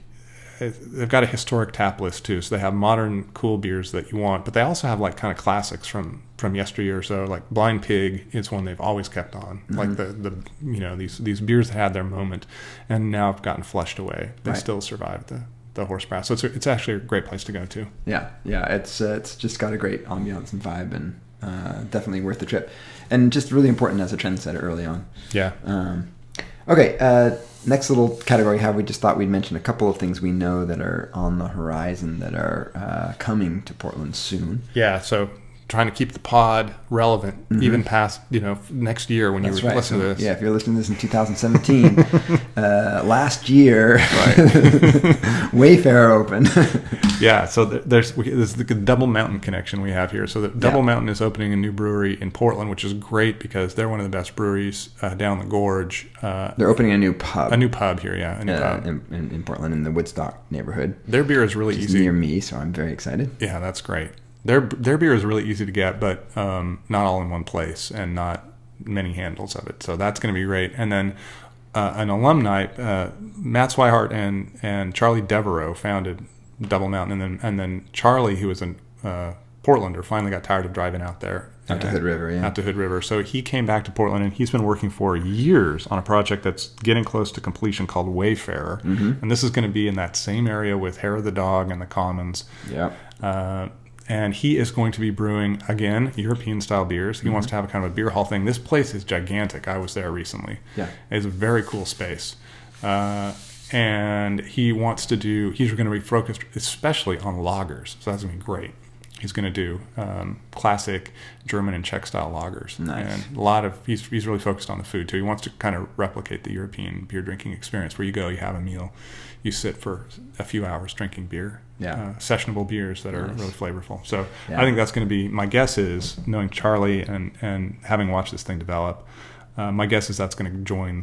they've got a historic tap list too, so they have modern cool beers that you want, but they also have like kind of classics from, from yesteryear. So like Blind Pig is one they've always kept on, mm-hmm. like the, the you know these these beers that had their moment and now have gotten flushed away. They right. still survive the the Horse Brass, so it's it's actually a great place to go to. Yeah, yeah, it's uh, it's just got a great ambiance and vibe and. Uh, definitely worth the trip, and just really important as a trendsetter early on. Yeah. Um, okay. Uh, next little category. How we just thought we'd mention a couple of things we know that are on the horizon that are uh, coming to Portland soon. Yeah. So trying to keep the pod relevant, mm-hmm. even past you know next year when That's you were right. listening so, to this. Yeah. If you're listening to this in two thousand seventeen, uh, last year, right. Wayfair opened. Yeah, so there's this the Double Mountain connection we have here. So the Double yeah. Mountain is opening a new brewery in Portland, which is great because they're one of the best breweries uh, down the gorge. Uh, they're opening a new pub. A new pub here, yeah. A new uh, pub. In, in Portland, in the Woodstock neighborhood. Their beer is really easy. It's near me, so I'm very excited. Yeah, that's great. Their their beer is really easy to get, but um, not all in one place and not many handles of it. So that's going to be great. And then... Uh, an alumni, uh, Matt Swihart and, and Charlie Devereaux founded Double Mountain, and then and then Charlie, who was a uh, Portlander, finally got tired of driving out there. Out to Hood River, yeah. Out to Hood River. So he came back to Portland, and he's been working for years on a project that's getting close to completion called Wayfarer. Mm-hmm. And this is going to be in that same area with Hair of the Dog and the Commons. Yeah. Uh, And he is going to be brewing, again, European-style beers. He mm-hmm. wants to have a kind of a beer hall thing. This place is gigantic. I was there recently. Yeah. It's a very cool space. Uh, and he wants to do... He's going to be focused especially on lagers. So that's going to be great. He's going to do um, classic German and Czech-style lagers. Nice. And a lot of... He's, he's really focused on the food, too. He wants to kind of replicate the European beer drinking experience where you go, you have a meal, you sit for a few hours drinking beer. Yeah, uh, sessionable beers that are nice. Really flavorful. So yeah. I think that's going to be my guess is knowing Charlie and, and having watched this thing develop, uh, my guess is that's going to join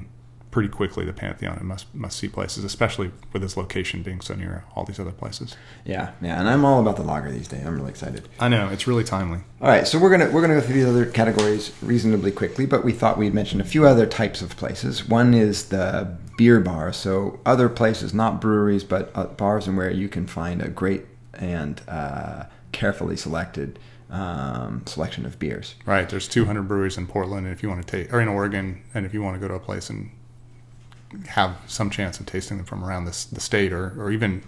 pretty quickly the Pantheon and must must see places, especially with its location being so near all these other places. Yeah, yeah, and I'm all about the lager these days. I'm really excited. I know, it's really timely. All right, so we're gonna we're gonna go through these other categories reasonably quickly, but we thought we'd mention a few other types of places. One is the beer bar, so other places, not breweries, but bars, and where you can find a great and uh, carefully selected Um, selection of beers. Right. There's two hundred breweries in Portland, and if you want to take, or in Oregon, and if you want to go to a place and have some chance of tasting them from around this, the state, or, or even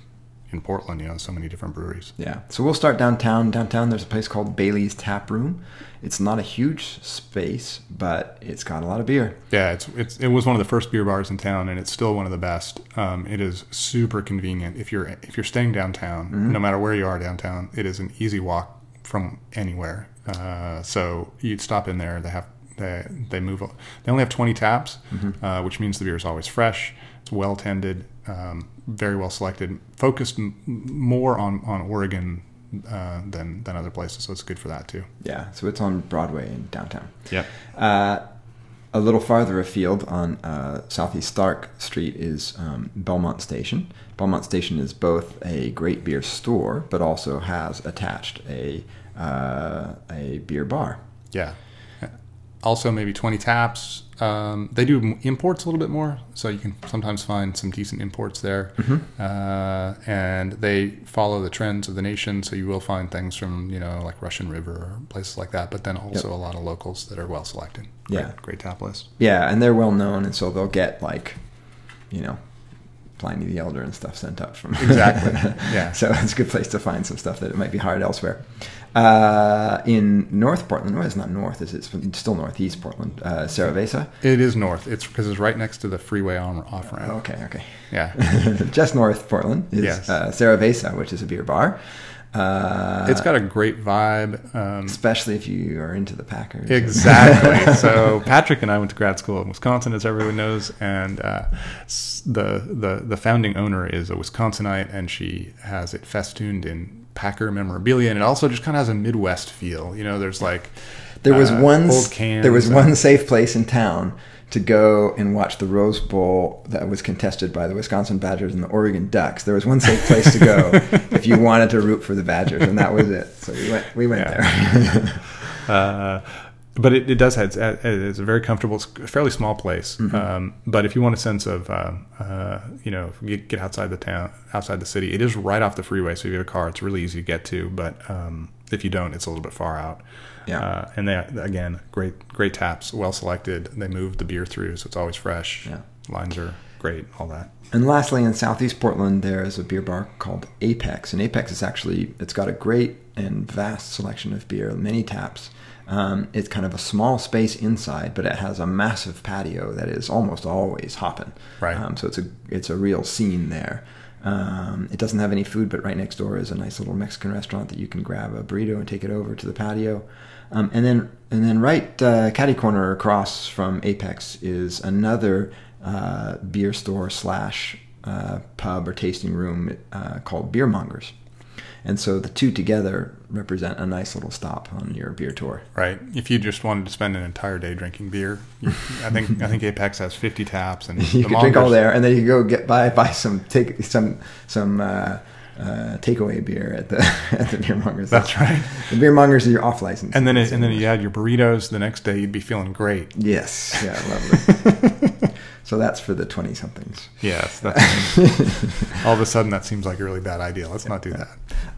in Portland, you know, so many different breweries. Yeah. So we'll start downtown. Downtown, there's a place called Bailey's Tap Room. It's not a huge space, but it's got a lot of beer. Yeah. It's, it's it was one of the first beer bars in town, and it's still one of the best. Um, it is super convenient if you're if you're staying downtown, mm-hmm. no matter where you are downtown. It is an easy walk from anywhere, uh, so you'd stop in there. They have they they move. They only have twenty taps, mm-hmm. uh, which means the beer is always fresh. It's well tended, um, very well selected. Focused m- more on on Oregon uh, than than other places, so it's good for that too. Yeah, so it's on Broadway in downtown. Yeah. Uh, a little farther afield on uh, Southeast Stark Street is um, Belmont Station. Belmont Station is both a great beer store, but also has attached a uh, a beer bar. Yeah. Also, maybe twenty taps. Um, they do imports a little bit more, so you can sometimes find some decent imports there. Mm-hmm. Uh, and they follow the trends of the nation, so you will find things from, you know, like Russian River or places like that, but then also yep. a lot of locals that are well selected. Great, yeah. Great tap list. Yeah, and they're well known, and so they'll get, like, you know, Pliny the Elder and stuff sent up from exactly yeah so it's a good place to find some stuff that it might be hard elsewhere. Uh, in North Portland, well, it's not north, is it? It's still northeast Portland. Uh, Cerveza. It is north. It's because it's right next to the freeway on off ramp. Okay, okay, yeah. Just north Portland is yes. uh, Cerveza, which is a beer bar. Uh, it's got a great vibe, um, especially if you are into the Packers. Exactly. So Patrick and I went to grad school in Wisconsin, as everyone knows, and uh, the the the founding owner is a Wisconsinite, and she has it festooned in Packer memorabilia, and it also just kind of has a Midwest feel. You know, there's like there was uh, one old cans, there was and, one safe place in town to go and watch the Rose Bowl that was contested by the Wisconsin Badgers and the Oregon Ducks. There was one safe place to go if you wanted to root for the Badgers, and that was it. So we went, we went yeah. there. uh, but it, it does have, it's a very comfortable, fairly small place. Mm-hmm. Um, but if you want a sense of, uh, uh, you know, if you get outside the town, outside the city, it is right off the freeway. So if you have a car, it's really easy to get to. But um, if you don't, it's a little bit far out. Yeah, uh, and they again great, great taps, well selected. They move the beer through, so it's always fresh. Yeah, lines are great, all that. And lastly, in Southeast Portland, there is a beer bar called Apex, and Apex is actually it's got a great and vast selection of beer, many taps. Um, it's kind of a small space inside, but it has a massive patio that is almost always hopping. Right. Um, so it's a it's a real scene there. Um, it doesn't have any food, but right next door is a nice little Mexican restaurant that you can grab a burrito and take it over to the patio. Um, and then and then right uh, catty corner across from Apex is another uh, beer store slash uh, pub or tasting room uh, called Beer Mongers. And so the two together represent a nice little stop on your beer tour. Right. If you just wanted to spend an entire day drinking beer, you, I think I think Apex has fifty taps, and you the can drink all there, and then you go get buy buy some take some some uh, uh, takeaway beer at the at the Beer Mongers. That's right. The Beer Mongers are your off license, and then it, and then you had your burritos. The next day, you'd be feeling great. Yes. Yeah. Lovely. So that's for the twenty-somethings. Yes. That's, all of a sudden, that seems like a really bad idea. Let's not do that.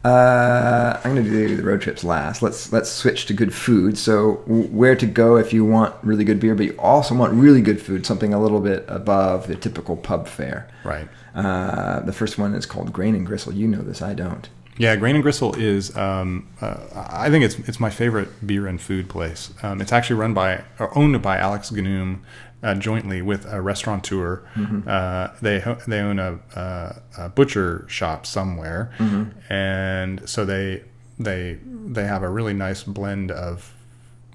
Uh, I'm going to do the road trips last. Let's let's switch to good food. So where to go if you want really good beer, but you also want really good food, something a little bit above the typical pub fare. Right. Uh, the first one is called Grain and Gristle. You know this. I don't. Yeah, Grain and Gristle is, um, uh, I think it's it's my favorite beer and food place. Um, it's actually run by, or owned by Alex Ganum, Uh, jointly with a restaurateur. Mm-hmm. uh, they ho- they own a, a, a butcher shop somewhere, mm-hmm. and so they they they have a really nice blend of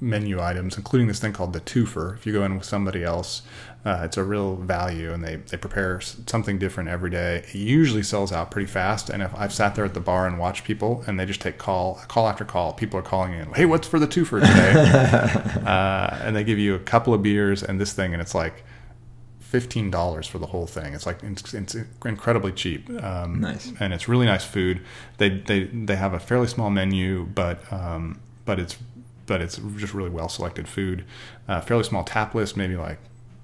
menu items, including this thing called the twofer. If you go in with somebody else, uh, it's a real value, and they they prepare something different every day. It usually sells out pretty fast, and if I've sat there at the bar and watched people, and they just take call call after call. People are calling in, hey, what's for the twofer today? uh, and they give you a couple of beers and this thing, and it's like fifteen dollars for the whole thing. It's like it's, it's incredibly cheap. Um, nice. And it's really nice food. They they they have a fairly small menu, but um, but it's but it's just really well selected food. Uh, fairly small tap list, maybe like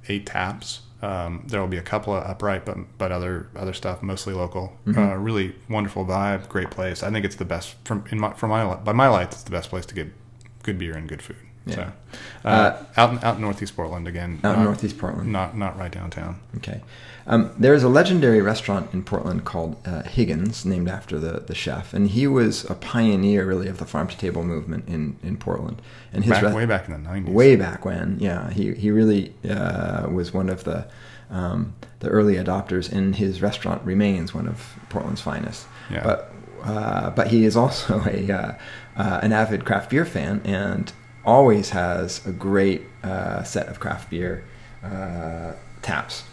eight taps. Um, there will be a couple of Upright, but but other other stuff mostly local. Mm-hmm. Uh, really wonderful vibe, great place. I think it's the best from in my from my by my lights. It's the best place to get good beer and good food. Yeah. So, uh, uh, out in, out in Northeast Portland again. Out in Northeast Portland, not not right downtown. Okay, um, there is a legendary restaurant in Portland called uh, Higgins, named after the, the chef, and he was a pioneer really of the farm to table movement in, in Portland. And his back, re- way back in the nineties, way back when, yeah, he he really uh, was one of the um, the early adopters, and his restaurant remains one of Portland's finest. Yeah. But uh, but he is also a uh, uh, an avid craft beer fan and always has a great uh, set of craft beer uh, taps.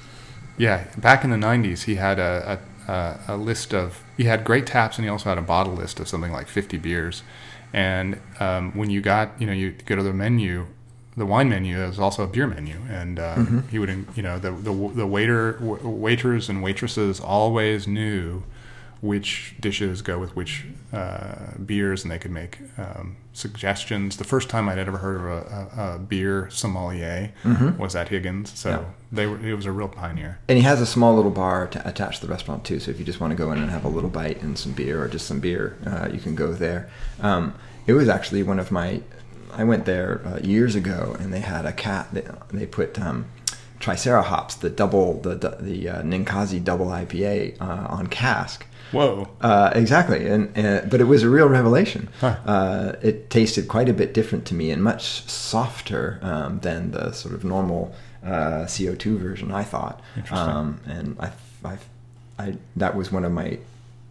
Yeah, back in the nineties, he had a, a a list of he had great taps, and he also had a bottle list of something like fifty beers. And um, when you got you know you go to the menu, the wine menu, there was also a beer menu, and uh, mm-hmm. he would you know the the, the waiter w- waiters and waitresses always knew which dishes go with which uh, beers, and they could make um, suggestions. The first time I'd ever heard of a, a, a beer sommelier mm-hmm. was at Higgins, so yeah. they were, it was a real pioneer. And he has a small little bar to attach to the restaurant too, so if you just want to go in and have a little bite and some beer or just some beer, uh, you can go there. Um, it was actually one of my, I went there uh, years ago, and they had a cat, they, they put um, Tricera hops, the double, the, the, the uh, Ninkasi double I P A uh, on cask. Whoa! Uh, exactly, and, and but it was a real revelation. Huh. Uh, it tasted quite a bit different to me, and much softer um, than the sort of normal uh, C O two version, I thought. Interesting. Um, and I, I, I, that was one of my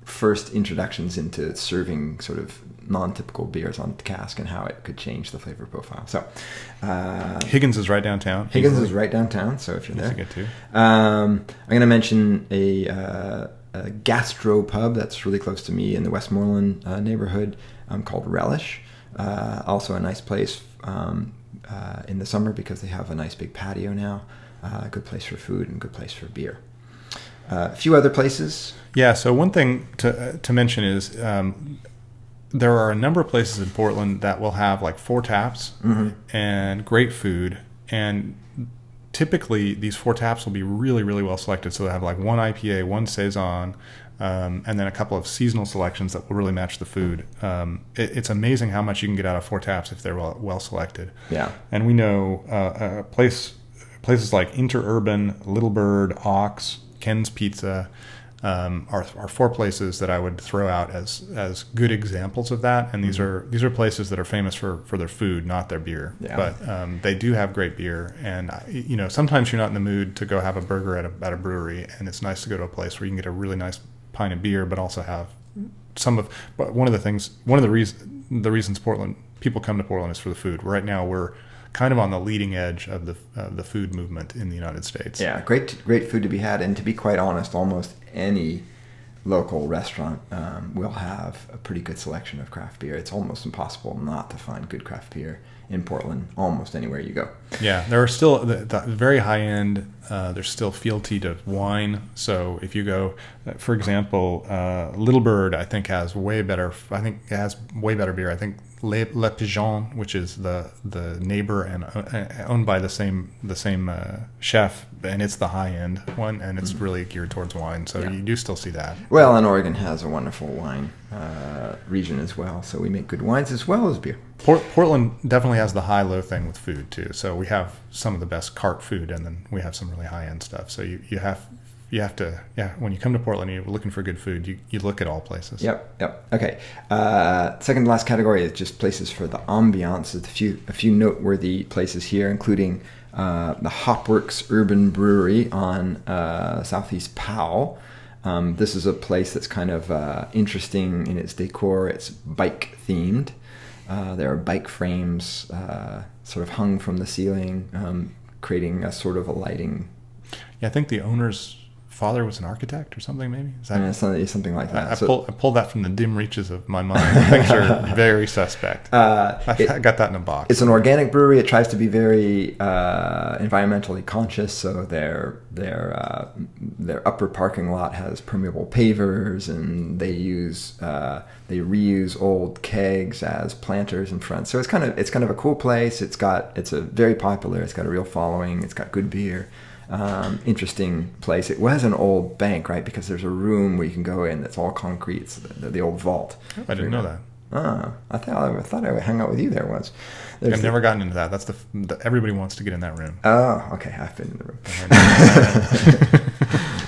first introductions into serving sort of non-typical beers on cask and how it could change the flavor profile. So, uh, Higgins is right downtown. Higgins easily. is right downtown. So if you're there, get to. Um, I'm going to mention a. Uh, a gastro pub that's really close to me in the Westmoreland uh, neighborhood um, called Relish. Uh, also a nice place um, uh, in the summer because they have a nice big patio now. Uh, good place for food and good place for beer. Uh, a few other places. Yeah, so one thing to, uh, to mention is um, there are a number of places in Portland that will have like four taps mm-hmm. and great food, and typically, these four taps will be really, really well selected. So they have like one I P A, one Saison, um, and then a couple of seasonal selections that will really match the food. Um, it, it's amazing how much you can get out of four taps if they're well, well selected. Yeah. And we know uh, uh, place places like Interurban, Little Bird, Ox, Ken's Pizza um, are are four places that I would throw out as as good examples of that. And these mm-hmm. are these are places that are famous for, for their food, not their beer. Yeah. But um, they do have great beer. And you know, sometimes you're not in the mood to go have a burger at a at a brewery, and it's nice to go to a place where you can get a really nice pint of beer, but also have some of. But one of the things, one of the reasons the reasons Portland people come to Portland is for the food. Right now, we're kind of on the leading edge of the uh, the food movement in the United States. Yeah, great great food to be had, and to be quite honest, almost any local restaurant um, will have a pretty good selection of craft beer. It's almost impossible not to find good craft beer in Portland, almost anywhere you go. Yeah, there are still the, the very high end. Uh, there's still fealty to wine. So if you go, for example, uh, Little Bird, I think has way better. I think it has way better beer. I think. Le, Le Pigeon, which is the the neighbor and uh, owned by the same the same uh, chef, and it's the high end one, and it's mm-hmm. really geared towards wine. So yeah. you do still see that. Well, and Oregon has a wonderful wine uh, region as well. So we make good wines as well as beer. Port- Portland definitely has the high low thing with food too. So we have some of the best cart food, and then we have some really high end stuff. So you, you have. You have to, yeah, when you come to Portland and you're looking for good food, you, you look at all places. Yep, yep. Okay. Uh, second to last category is just places for the ambiance. There's a few, a few noteworthy places here, including uh, the Hopworks Urban Brewery on uh, Southeast Powell. Um, this is a place that's kind of uh, interesting in its decor. It's bike-themed. Uh, there are bike frames uh, sort of hung from the ceiling, um, creating a sort of a lighting. Yeah, I think the owners... father was an architect or something, maybe? Is that yeah, something, something like that. I, I, so, pulled, I pulled that from the dim reaches of my mind. Things are very suspect. Uh, I, it, I got that in a box. It's an organic brewery. It tries to be very uh, environmentally conscious. So their their uh, their upper parking lot has permeable pavers, and they use uh, they reuse old kegs as planters in front. So it's kind of it's kind of a cool place. It's got it's a very popular. It's got a real following. It's got good beer. Um, interesting place. It was an old bank, right? Because there's a room where you can go in that's all concrete. It's the, the old vault. Oh, I didn't know that. Ah, I thought I thought I would hang out with you there once. There's I've the, never gotten into that. That's the, the everybody wants to get in that room. Oh, okay. I've been in the room.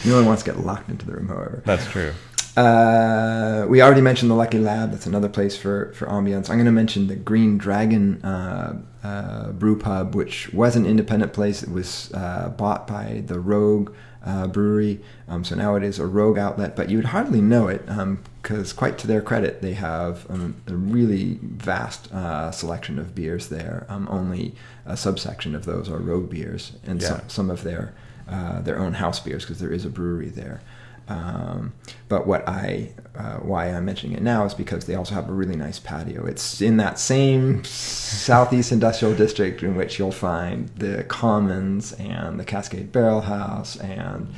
No one wants to get locked into the room, however. That's true. Uh, we already mentioned the Lucky Lab. That's another place for, for ambiance. I'm going to mention the Green Dragon uh, uh, Brew Pub, which was an independent place. It was uh, bought by the Rogue uh, Brewery. Um, so now it is a Rogue outlet, but you would hardly know it because um, quite to their credit, they have um, a really vast uh, selection of beers there. Um, only a subsection of those are Rogue beers and yeah. some, some of their, uh, their own house beers because there is a brewery there. Um, but what I, uh, why I'm mentioning it now is because they also have a really nice patio. It's in that same Southeast Industrial District in which you'll find the Commons and the Cascade Barrel House and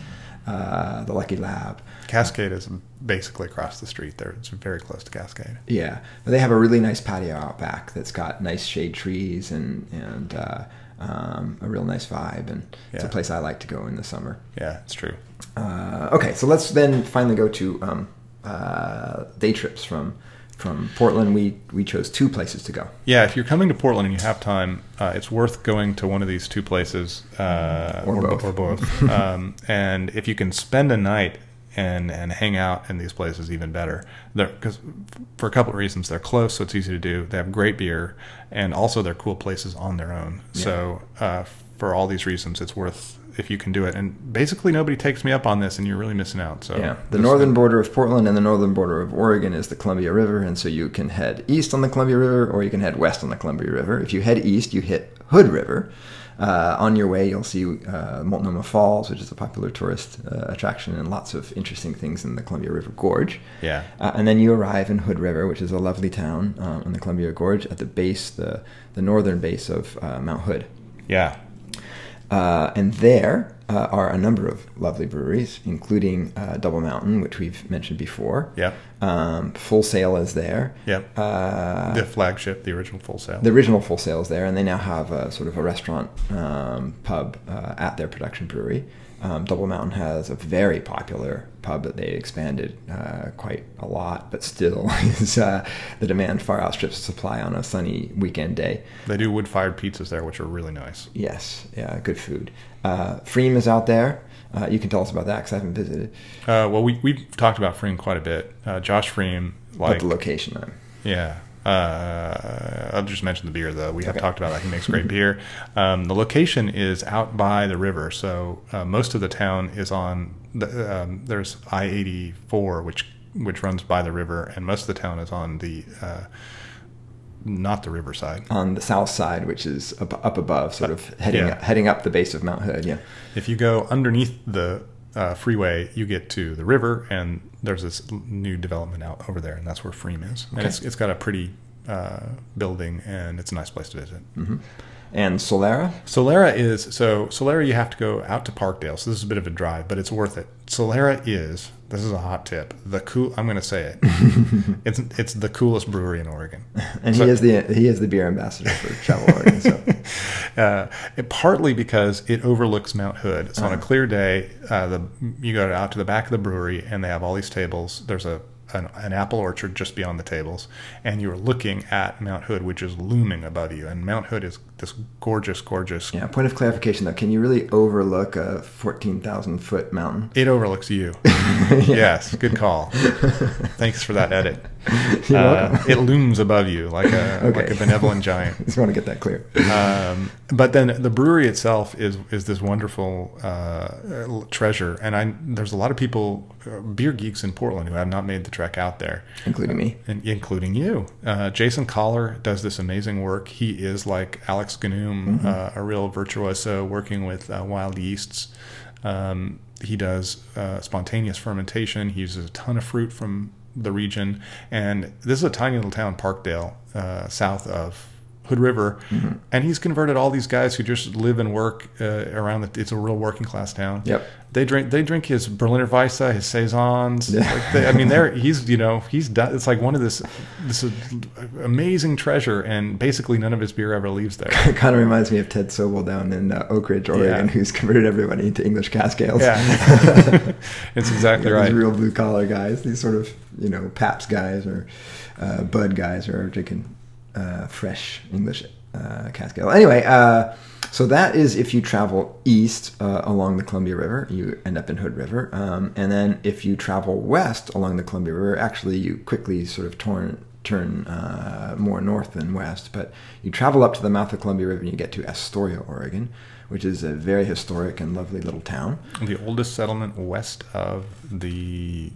uh, the Lucky Lab. Cascade is basically across the street there. It's very close to Cascade. Yeah. But they have a really nice patio out back that's got nice shade trees and, and, uh, um, a real nice vibe. And yeah. It's a place I like to go in the summer. Yeah, it's true. Uh, okay, so let's then finally go to um, uh, day trips from from Portland. We we chose two places to go. Yeah, if you're coming to Portland and you have time, uh, it's worth going to one of these two places, uh, or, or both. Or both. um, and if you can spend a night and and hang out in these places, even better. Because for a couple of reasons, they're close, so it's easy to do. They have great beer, and also they're cool places on their own. Yeah. So uh, for all these reasons, it's worth. If you can do it. And basically nobody takes me up on this and you're really missing out. So yeah, the northern border of Portland and the northern border of Oregon is the Columbia River. And so you can head east on the Columbia River or you can head west on the Columbia River. If you head east, you hit Hood River. Uh, on your way, you'll see uh, Multnomah Falls, which is a popular tourist uh, attraction and lots of interesting things in the Columbia River Gorge. Yeah. Uh, and then you arrive in Hood River, which is a lovely town um, on the Columbia Gorge at the base, the, the northern base of uh, Mount Hood. Yeah. Uh, and there uh, are a number of lovely breweries, including uh, Double Mountain, which we've mentioned before. Yeah. Um, Full Sail is there. Yeah. Uh, the flagship, the original Full Sail. The original Full Sail is there, and they now have a sort of a restaurant um, pub uh, at their production brewery. Um, Double Mountain has a very popular pub that they expanded uh, quite a lot, but still is uh, the demand far outstrips the supply on a sunny weekend day. They do wood-fired pizzas there, which are really nice. Yes, yeah, good food. Uh, Freem is out there. Uh, you can tell us about that because I haven't visited. Uh, well, we, we've talked about Freem quite a bit. Uh, Josh Freem. Like, but the location, I'm. Yeah. Uh, I'll just mention the beer, though. We have okay. talked about that. He makes great beer. Um, the location is out by the river, so uh, most of the town is on... The, um, there's I eighty-four, which which runs by the river, and most of the town is on the... Uh, not the riverside. On the south side, which is up, up above, sort of heading, yeah. up, heading up the base of Mount Hood, yeah. If you go underneath the... Uh, freeway, you get to the river, and there's this new development out over there, and that's where Freem is. Okay. And it's, it's got a pretty uh, building, and it's a nice place to visit. Mm-hmm. And Solera? Solera is, so Solera you have to go out to Parkdale, so this is a bit of a drive, but it's worth it. Solera is, this is a hot tip, the cool, I'm going to say it, it's it's the coolest brewery in Oregon. And so, he is the he is the beer ambassador for Travel Oregon. So. Uh, it, partly because it overlooks Mount Hood. So uh-huh. on a clear day, uh, the you go out to the back of the brewery and they have all these tables. There's a An, an apple orchard just beyond the tables, and you're looking at Mount Hood, which is looming above you. And Mount Hood is this gorgeous, gorgeous. Yeah. Point of clarification, though, can you really overlook a fourteen thousand foot mountain? It overlooks you. yeah. Yes. Good call. Thanks for that edit. You're uh, welcome. It looms above you like a okay. like a benevolent giant. Just want to get that clear. Um, but then the brewery itself is is this wonderful uh, treasure, and I there's a lot of people, uh, beer geeks in Portland, who have not made the trek out there, including me uh, and including you. uh Jason Collar does this amazing work. He is like Alex Ganum, mm-hmm. uh, a real virtuoso working with uh, wild yeasts. um he does uh, spontaneous fermentation. He uses a ton of fruit from the region. And this is a tiny little town, Parkdale, uh, south of Hood River. Mm-hmm. And he's converted all these guys who just live and work uh, around the, it's a real working class town. Yep. They drink, they drink his Berliner Weisse, his Saisons. Yeah. Like they, I mean, they're, he's, you know, he's done, it's like one of this, this amazing treasure, and basically none of his beer ever leaves there. It kind of reminds me of Ted Sobel down in uh, Oak Ridge, Oregon, yeah. who's converted everybody to English cask ales. Yeah. It's exactly right. These real blue collar guys, these sort of, you know, Pabst guys or uh, Bud guys are drinking Uh, fresh English uh, cask ale. Anyway, uh, so that is if you travel east uh, along the Columbia River, you end up in Hood River. Um, and then if you travel west along the Columbia River, actually you quickly sort of turn, turn uh, more north than west, but you travel up to the mouth of Columbia River and you get to Astoria, Oregon, which is a very historic and lovely little town. The oldest settlement west of the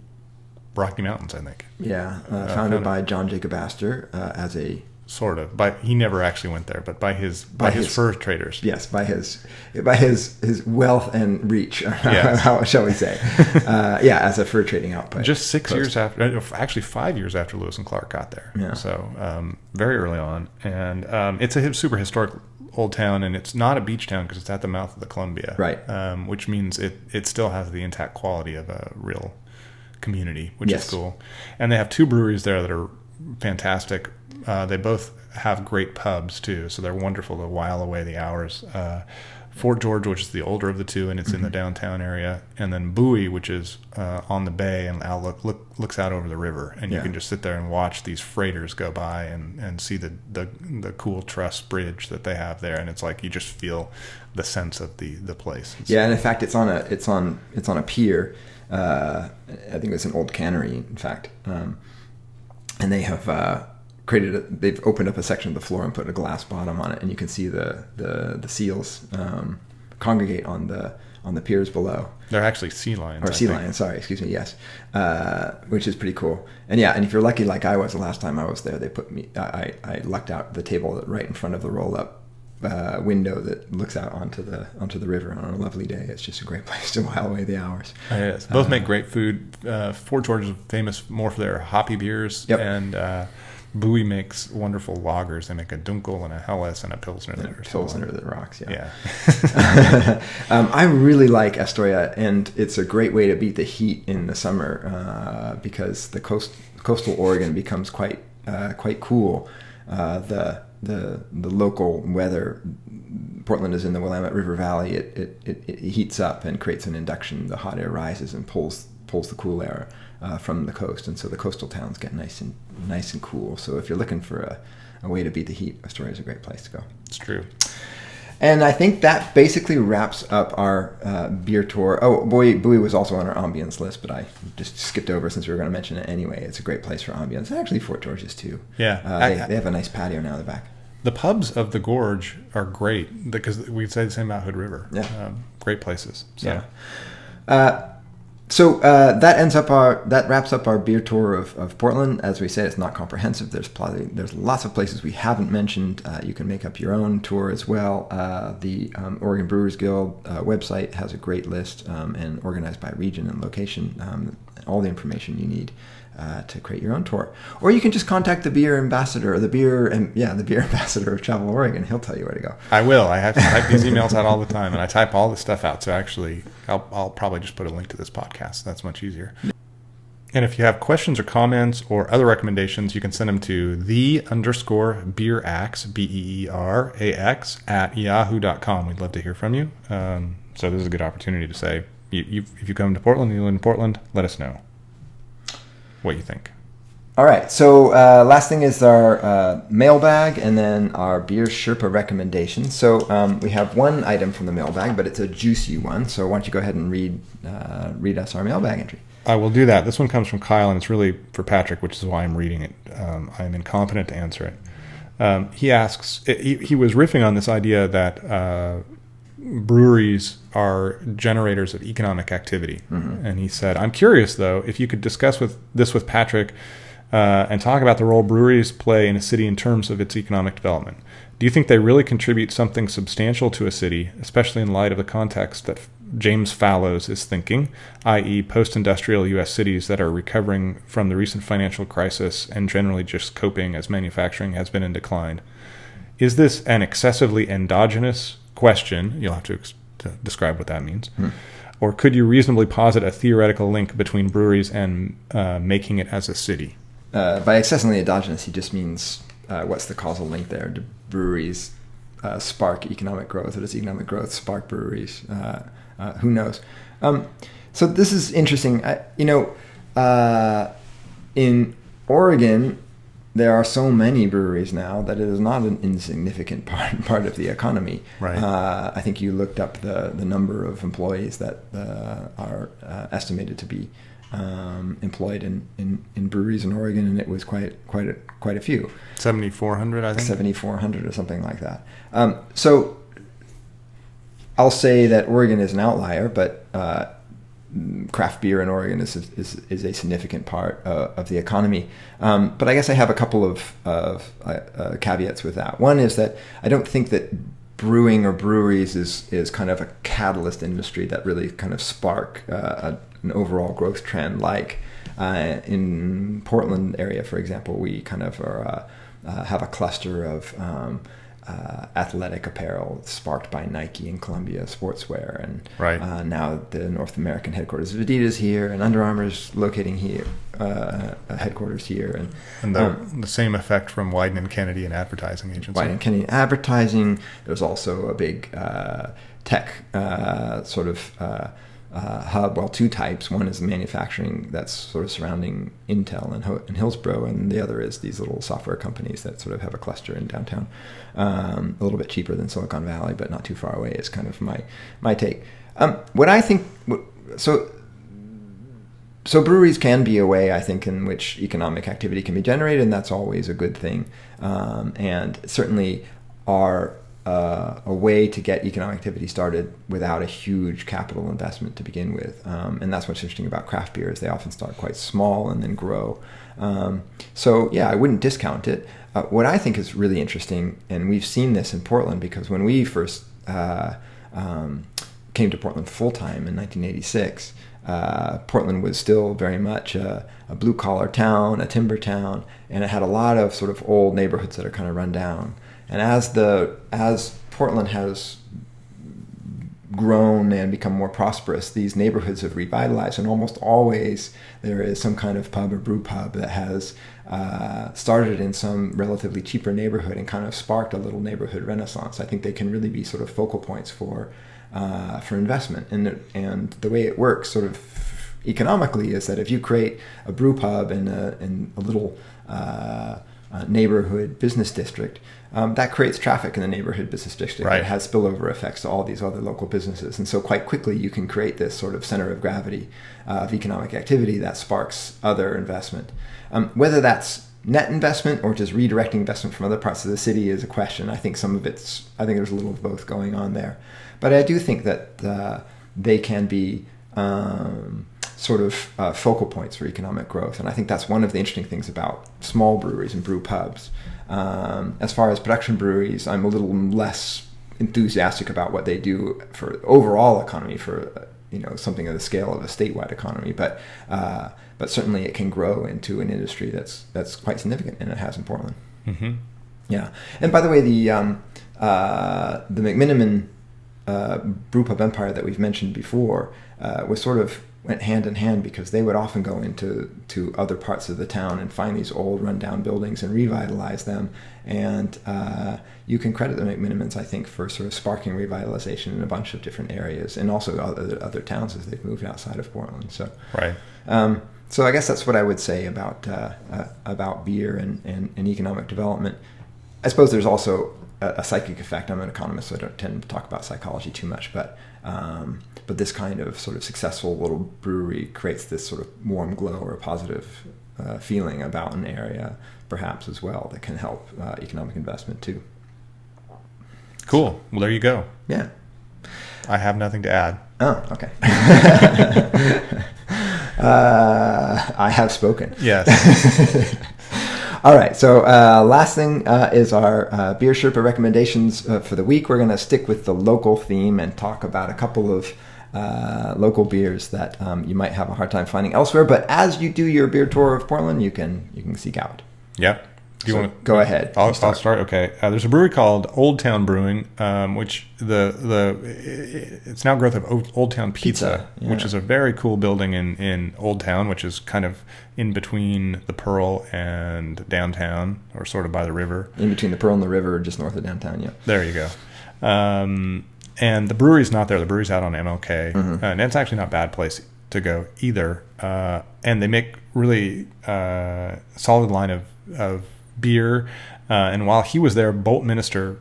Rocky Mountains, I think. Yeah, uh, uh, founded by John Jacob Astor uh, as a... Sort of, but he never actually went there. But by his by, by his, his fur traders, yes, by his by his his wealth and reach, yes. How shall we say? uh, yeah, as a fur trading outpost. Just six post. years after, actually five years after Lewis and Clark got there. Yeah. So um, very early on, and um, it's a super historic old town, and it's not a beach town because it's at the mouth of the Columbia, right? Um, which means it it still has the intact quality of a real community, which yes. is cool. And they have two breweries there that are fantastic. Uh, they both have great pubs too, so they're wonderful to while away the hours. Uh, Fort George, which is the older of the two, and it's mm-hmm. in the downtown area, and then Bowie, which is uh, on the bay and out look, look, looks out over the river, and yeah. you can just sit there and watch these freighters go by and, and see the, the the cool truss bridge that they have there, and it's like you just feel the sense of the the place. It's, yeah, and in fact, it's on a it's on it's on a pier. Uh, I think it's an old cannery, in fact, um, and they have. Uh, Created, a, they've opened up a section of the floor and put a glass bottom on it, and you can see the the, the seals um, congregate on the on the piers below. They're actually sea lions, or sea lions. Sorry, excuse me. Yes, uh, which is pretty cool. And yeah, and if you're lucky, like I was the last time I was there, they put me. I I lucked out the table right in front of the roll up uh, window that looks out onto the onto the river on a lovely day. It's just a great place to while away the hours. Oh, yes, both uh, make great food. Uh, Fort George is famous more for their hoppy beers yep. and. Uh, Bowie makes wonderful lagers. They make a Dunkel and a Helles and a Pilsner. And a Pilsner that rocks, yeah. yeah. um, I really like Astoria, and it's a great way to beat the heat in the summer uh, because the coast, coastal Oregon becomes quite uh, quite cool. Uh, the the the local weather, Portland is in the Willamette River Valley. It it, it, it heats up and creates an induction. The hot air rises and pulls pulls the cool air. Uh, from the coast, and so the coastal towns get nice and nice and cool. So if you're looking for a, a way to beat the heat, Astoria is a great place to go. It's true. And I think that basically wraps up our uh, beer tour. Oh, Bowie, Bowie was also on our ambience list, but I just skipped over since we were going to mention it anyway. It's a great place for ambience. Actually, Fort George is too. Yeah, uh, they, I, I, they have a nice patio now in the back. The pubs of the Gorge are great because we say the same about Hood River. Yeah, um, great places. So. Yeah. Uh, So uh, that ends up our that wraps up our beer tour of, of Portland. As we said, it's not comprehensive. There's probably, there's lots of places we haven't mentioned. Uh, you can make up your own tour as well. Uh, the um, Oregon Brewers Guild uh, website has a great list um, and organized by region and location. Um, all the information you need uh, to create your own tour, or you can just contact the beer ambassador, or the beer and yeah, the beer ambassador of Travel Oregon. He'll tell you where to go. I will. I have to type these emails out all the time, and I type all this stuff out. So actually, I'll, I'll probably just put a link to this podcast. That's much easier. And if you have questions or comments or other recommendations, you can send them to the underscore beer axe b e e r a x at yahoo dot com. We'd love to hear from you. Um, so this is a good opportunity to say. You, you, if you come to Portland and you live in Portland, let us know what you think. All right. So uh, last thing is our uh, mailbag and then our Beer Sherpa recommendation. So um, we have one item from the mailbag, but it's a juicy one. So why don't you go ahead and read, uh, read us our mailbag entry. I will do that. This one comes from Kyle, and it's really for Patrick, which is why I'm reading it. Um, I'm incompetent to answer it. Um, he asks, he, he was riffing on this idea that... Uh, breweries are generators of economic activity. Mm-hmm. And he said, I'm curious, though, if you could discuss with this with Patrick uh, and talk about the role breweries play in a city in terms of its economic development. Do you think they really contribute something substantial to a city, especially in light of the context that James Fallows is thinking, that is post-industrial U S cities that are recovering from the recent financial crisis and generally just coping as manufacturing has been in decline. Is this an excessively endogenous question? You'll have to, ex- to describe what that means. Hmm. Or could you reasonably posit a theoretical link between breweries and uh, making it as a city? Uh, by excessively endogenous, he just means uh, what's the causal link there? Do breweries uh, spark economic growth, or does economic growth spark breweries? Uh, uh, who knows? Um, so this is interesting. I, you know, uh, in Oregon, there are so many breweries now that it is not an insignificant part part of the economy. Right. Uh, I think you looked up the, the number of employees that uh, are uh, estimated to be um, employed in, in, in breweries in Oregon, and it was quite quite a, quite a few. seventy-four hundred, I think. seventy-four hundred or something like that. Um, so I'll say that Oregon is an outlier, but uh, craft beer in Oregon is is, is a significant part uh, of the economy. Um, but I guess I have a couple of, of uh, uh, caveats with that. One is that I don't think that brewing or breweries is, is kind of a catalyst industry that really kind of spark uh, a, an overall growth trend. Like uh, in Portland area, for example, we kind of are, uh, uh, have a cluster of um, Uh, athletic apparel sparked by Nike and Columbia sportswear, and right. uh, now the North American headquarters of Adidas here, and Under Armour's locating here, uh, headquarters here, and, and the, um, the same effect from Wyden and Kennedy and advertising agency. Wyden and Kennedy advertising. There's also a big uh, tech uh, sort of uh, uh, hub. Well, two types. One is manufacturing that's sort of surrounding Intel and, Ho- and Hillsborough, and the other is these little software companies that sort of have a cluster in downtown. Um, a little bit cheaper than Silicon Valley, but not too far away, is kind of my my take. Um, what I think, so so breweries can be a way, I think, in which economic activity can be generated, and that's always a good thing, um, and certainly are uh, a way to get economic activity started without a huge capital investment to begin with, um, and that's what's interesting about craft beer is they often start quite small and then grow. Um, so yeah, I wouldn't discount it. Uh, what I think is really interesting, and we've seen this in Portland, because when we first uh, um, came to Portland full-time in nineteen eighty-six, uh, Portland was still very much a, a blue-collar town, a timber town, and it had a lot of sort of old neighborhoods that are kind of run down. And as the as Portland has grown and become more prosperous, these neighborhoods have revitalized, and almost always there is some kind of pub or brew pub that has uh, started in some relatively cheaper neighborhood and kind of sparked a little neighborhood renaissance. I think they can really be sort of focal points for uh, for investment, and the, and the way it works sort of economically is that if you create a brew pub in a, in a little uh, uh, neighborhood business district, Um, that creates traffic in the neighborhood business district. Right. It has spillover effects to all these other local businesses. And so quite quickly, you can create this sort of center of gravity uh, of economic activity that sparks other investment. Um, whether that's net investment or just redirecting investment from other parts of the city is a question. I think some of it's, I think there's a little of both going on there. But I do think that uh, they can be um, sort of uh, focal points for economic growth. And I think that's one of the interesting things about small breweries and brew pubs. Um, as far as production breweries, I'm a little less enthusiastic about what they do for overall economy, for you know something of the scale of a statewide economy. But uh, but certainly it can grow into an industry that's that's quite significant, and it has in Portland. Mm-hmm. Yeah, and by the way, the um, uh, the McMiniman uh, brewpub empire that we've mentioned before uh, was sort of went hand in hand, because they would often go into to other parts of the town and find these old rundown buildings and revitalize them. And uh, you can credit the McMinimans, I think, for sort of sparking revitalization in a bunch of different areas, and also other, other towns as they've moved outside of Portland. So, right. Um, so I guess that's what I would say about uh, uh, about beer and, and, and economic development. I suppose there's also a, a psychic effect. I'm an economist, so I don't tend to talk about psychology too much, but. Um, But this kind of sort of successful little brewery creates this sort of warm glow or a positive uh, feeling about an area, perhaps, as well, that can help uh, economic investment, too. Cool. Well, there you go. Yeah. I have nothing to add. Oh, okay. uh, I have spoken. Yes. All right, so uh, last thing uh, is our uh, Beer Sherpa recommendations uh, for the week. We're going to stick with the local theme and talk about a couple of uh, local beers that um, you might have a hard time finding elsewhere. But as you do your beer tour of Portland, you can you can seek out. Yeah. Do you so want to go ahead? I'll start. I'll start. Okay. Uh, there's a brewery called Old Town Brewing, um, which the the it's an outgrowth of Old Town Pizza, Pizza yeah. which is a very cool building in, in Old Town, which is kind of in between the Pearl and downtown, or sort of by the river. In between the Pearl and the river, just north of downtown. Yeah. There you go. Um, and the brewery's not there. The brewery's out on M L K, mm-hmm. uh, and it's actually not a bad place to go either. Uh, and they make really uh, solid line of of beer, uh, and while he was there, Bolt Minister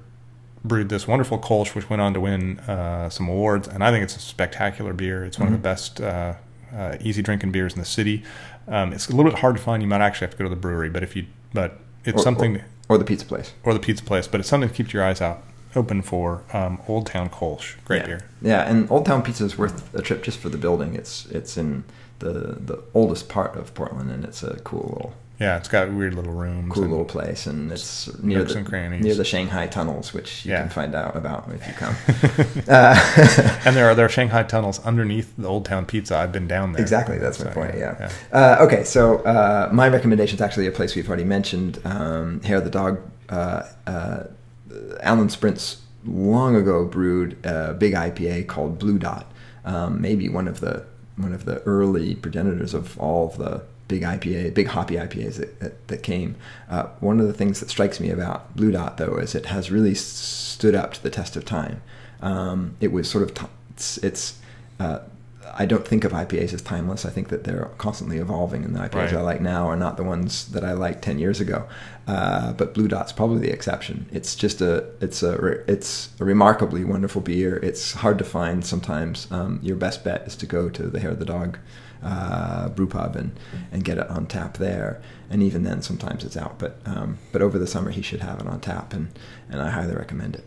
brewed this wonderful Kolsch, which went on to win uh, some awards, and I think it's a spectacular beer. It's one mm-hmm. of the best uh, uh, easy drinking beers in the city. Um, it's a little bit hard to find. You might actually have to go to the brewery, but if you but it's or, something or, or the pizza place or the pizza place but it's something to keep your eyes out open for. um, Old Town Kolsch, great yeah. beer. Yeah, and Old Town Pizza is worth a trip just for the building. It's it's in the the oldest part of Portland, and it's a cool little Yeah, it's got weird little rooms. Cool little place, and it's near the, near the Shanghai tunnels, which you yeah. can find out about if you come. uh, and there are there are Shanghai tunnels underneath the Old Town Pizza. I've been down there. Exactly, that's so, my point, yeah. yeah. yeah. Uh, okay, so uh, my recommendation is actually a place we've already mentioned, um, Hair of the Dog. Uh, uh, Alan Sprintz long ago brewed a big I P A called Blue Dot, um, maybe one of the one of the early progenitors of all of the big I P A, big hoppy I P As that, that, that came. Uh, one of the things that strikes me about Blue Dot, though, is it has really stood up to the test of time. Um, it was sort of, t- it's, it's uh, I don't think of I P As as timeless. I think that they're constantly evolving, and the I P As right. I like now are not the ones that I liked ten years ago. Uh, but Blue Dot's probably the exception. It's just a, it's a, re- it's a remarkably wonderful beer. It's hard to find sometimes. Um, your best bet is to go to the Hair of the Dog uh brew pub and and get it on tap there, and even then sometimes it's out, but um but over the summer he should have it on tap, and and I highly recommend it.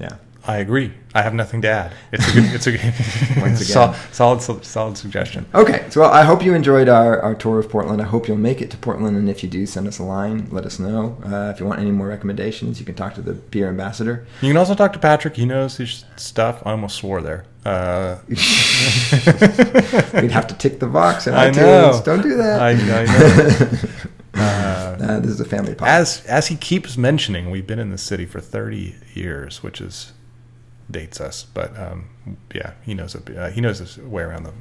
Yeah, I agree. I have nothing to add. It's a good it's a good Once again. Solid, solid solid suggestion. Okay, so I hope you enjoyed our, our tour of Portland. I hope you'll make it to Portland, and if you do, send us a line, let us know. Uh, if you want any more recommendations, you can talk to the beer ambassador. You can also talk to Patrick. He knows his stuff. I almost swore there. Uh. We'd have to tick the box in iTunes. I know. Don't do that. I, I know. Uh, uh, this is a family podcast. As, as he keeps mentioning, we've been in the city for thirty years, which is... dates us, but um yeah, he knows a, uh, he knows his way around the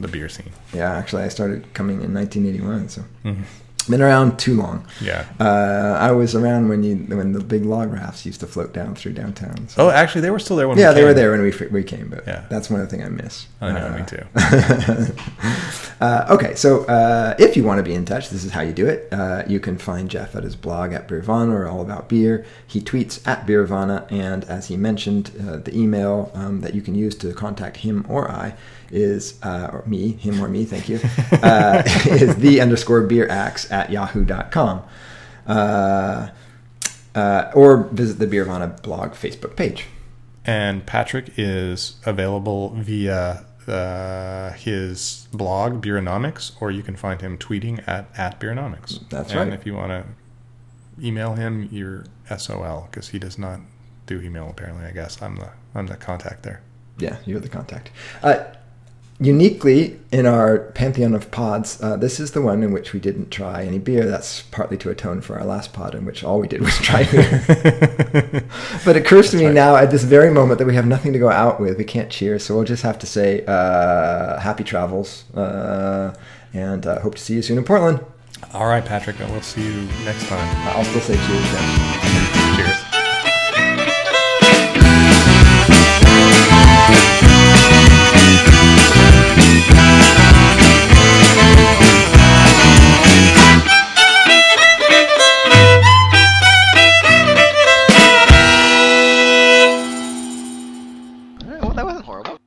the beer scene. Yeah, actually I started coming in nineteen eighty-one, so mm-hmm. been around too long. Yeah, uh I was around when you when the big log rafts used to float down through downtown. So. Oh, actually they were still there when yeah, we came. Yeah, they were there when we we came, but yeah. that's one of the things I miss. I know, uh, me too. uh, okay, so uh if you want to be in touch, this is how you do it. Uh you can find Jeff at his blog at Beervana or All About Beer. He tweets at Beervana, and as he mentioned, uh, the email um, that you can use to contact him or I is uh or me him or me thank you uh is the underscore beer axe at yahoo dot com, uh uh or visit the Beervana blog Facebook page. And Patrick is available via uh his blog Beeronomics, or you can find him tweeting at at Beeronomics. That's and right. And if you want to email him, you're S O L, because he does not do email apparently. I guess I'm the I'm the contact there. Yeah, you're the contact. Uh, Uniquely in our pantheon of pods, uh, this is the one in which we didn't try any beer. That's partly to atone for our last pod in which all we did was try beer. But it occurs to me right. now at this very moment that we have nothing to go out with. We can't cheer, so we'll just have to say uh, happy travels, uh, and uh, hope to see you soon in Portland. All right, Patrick, I will see you next time. I'll still say cheers then. Cheers. That wasn't horrible.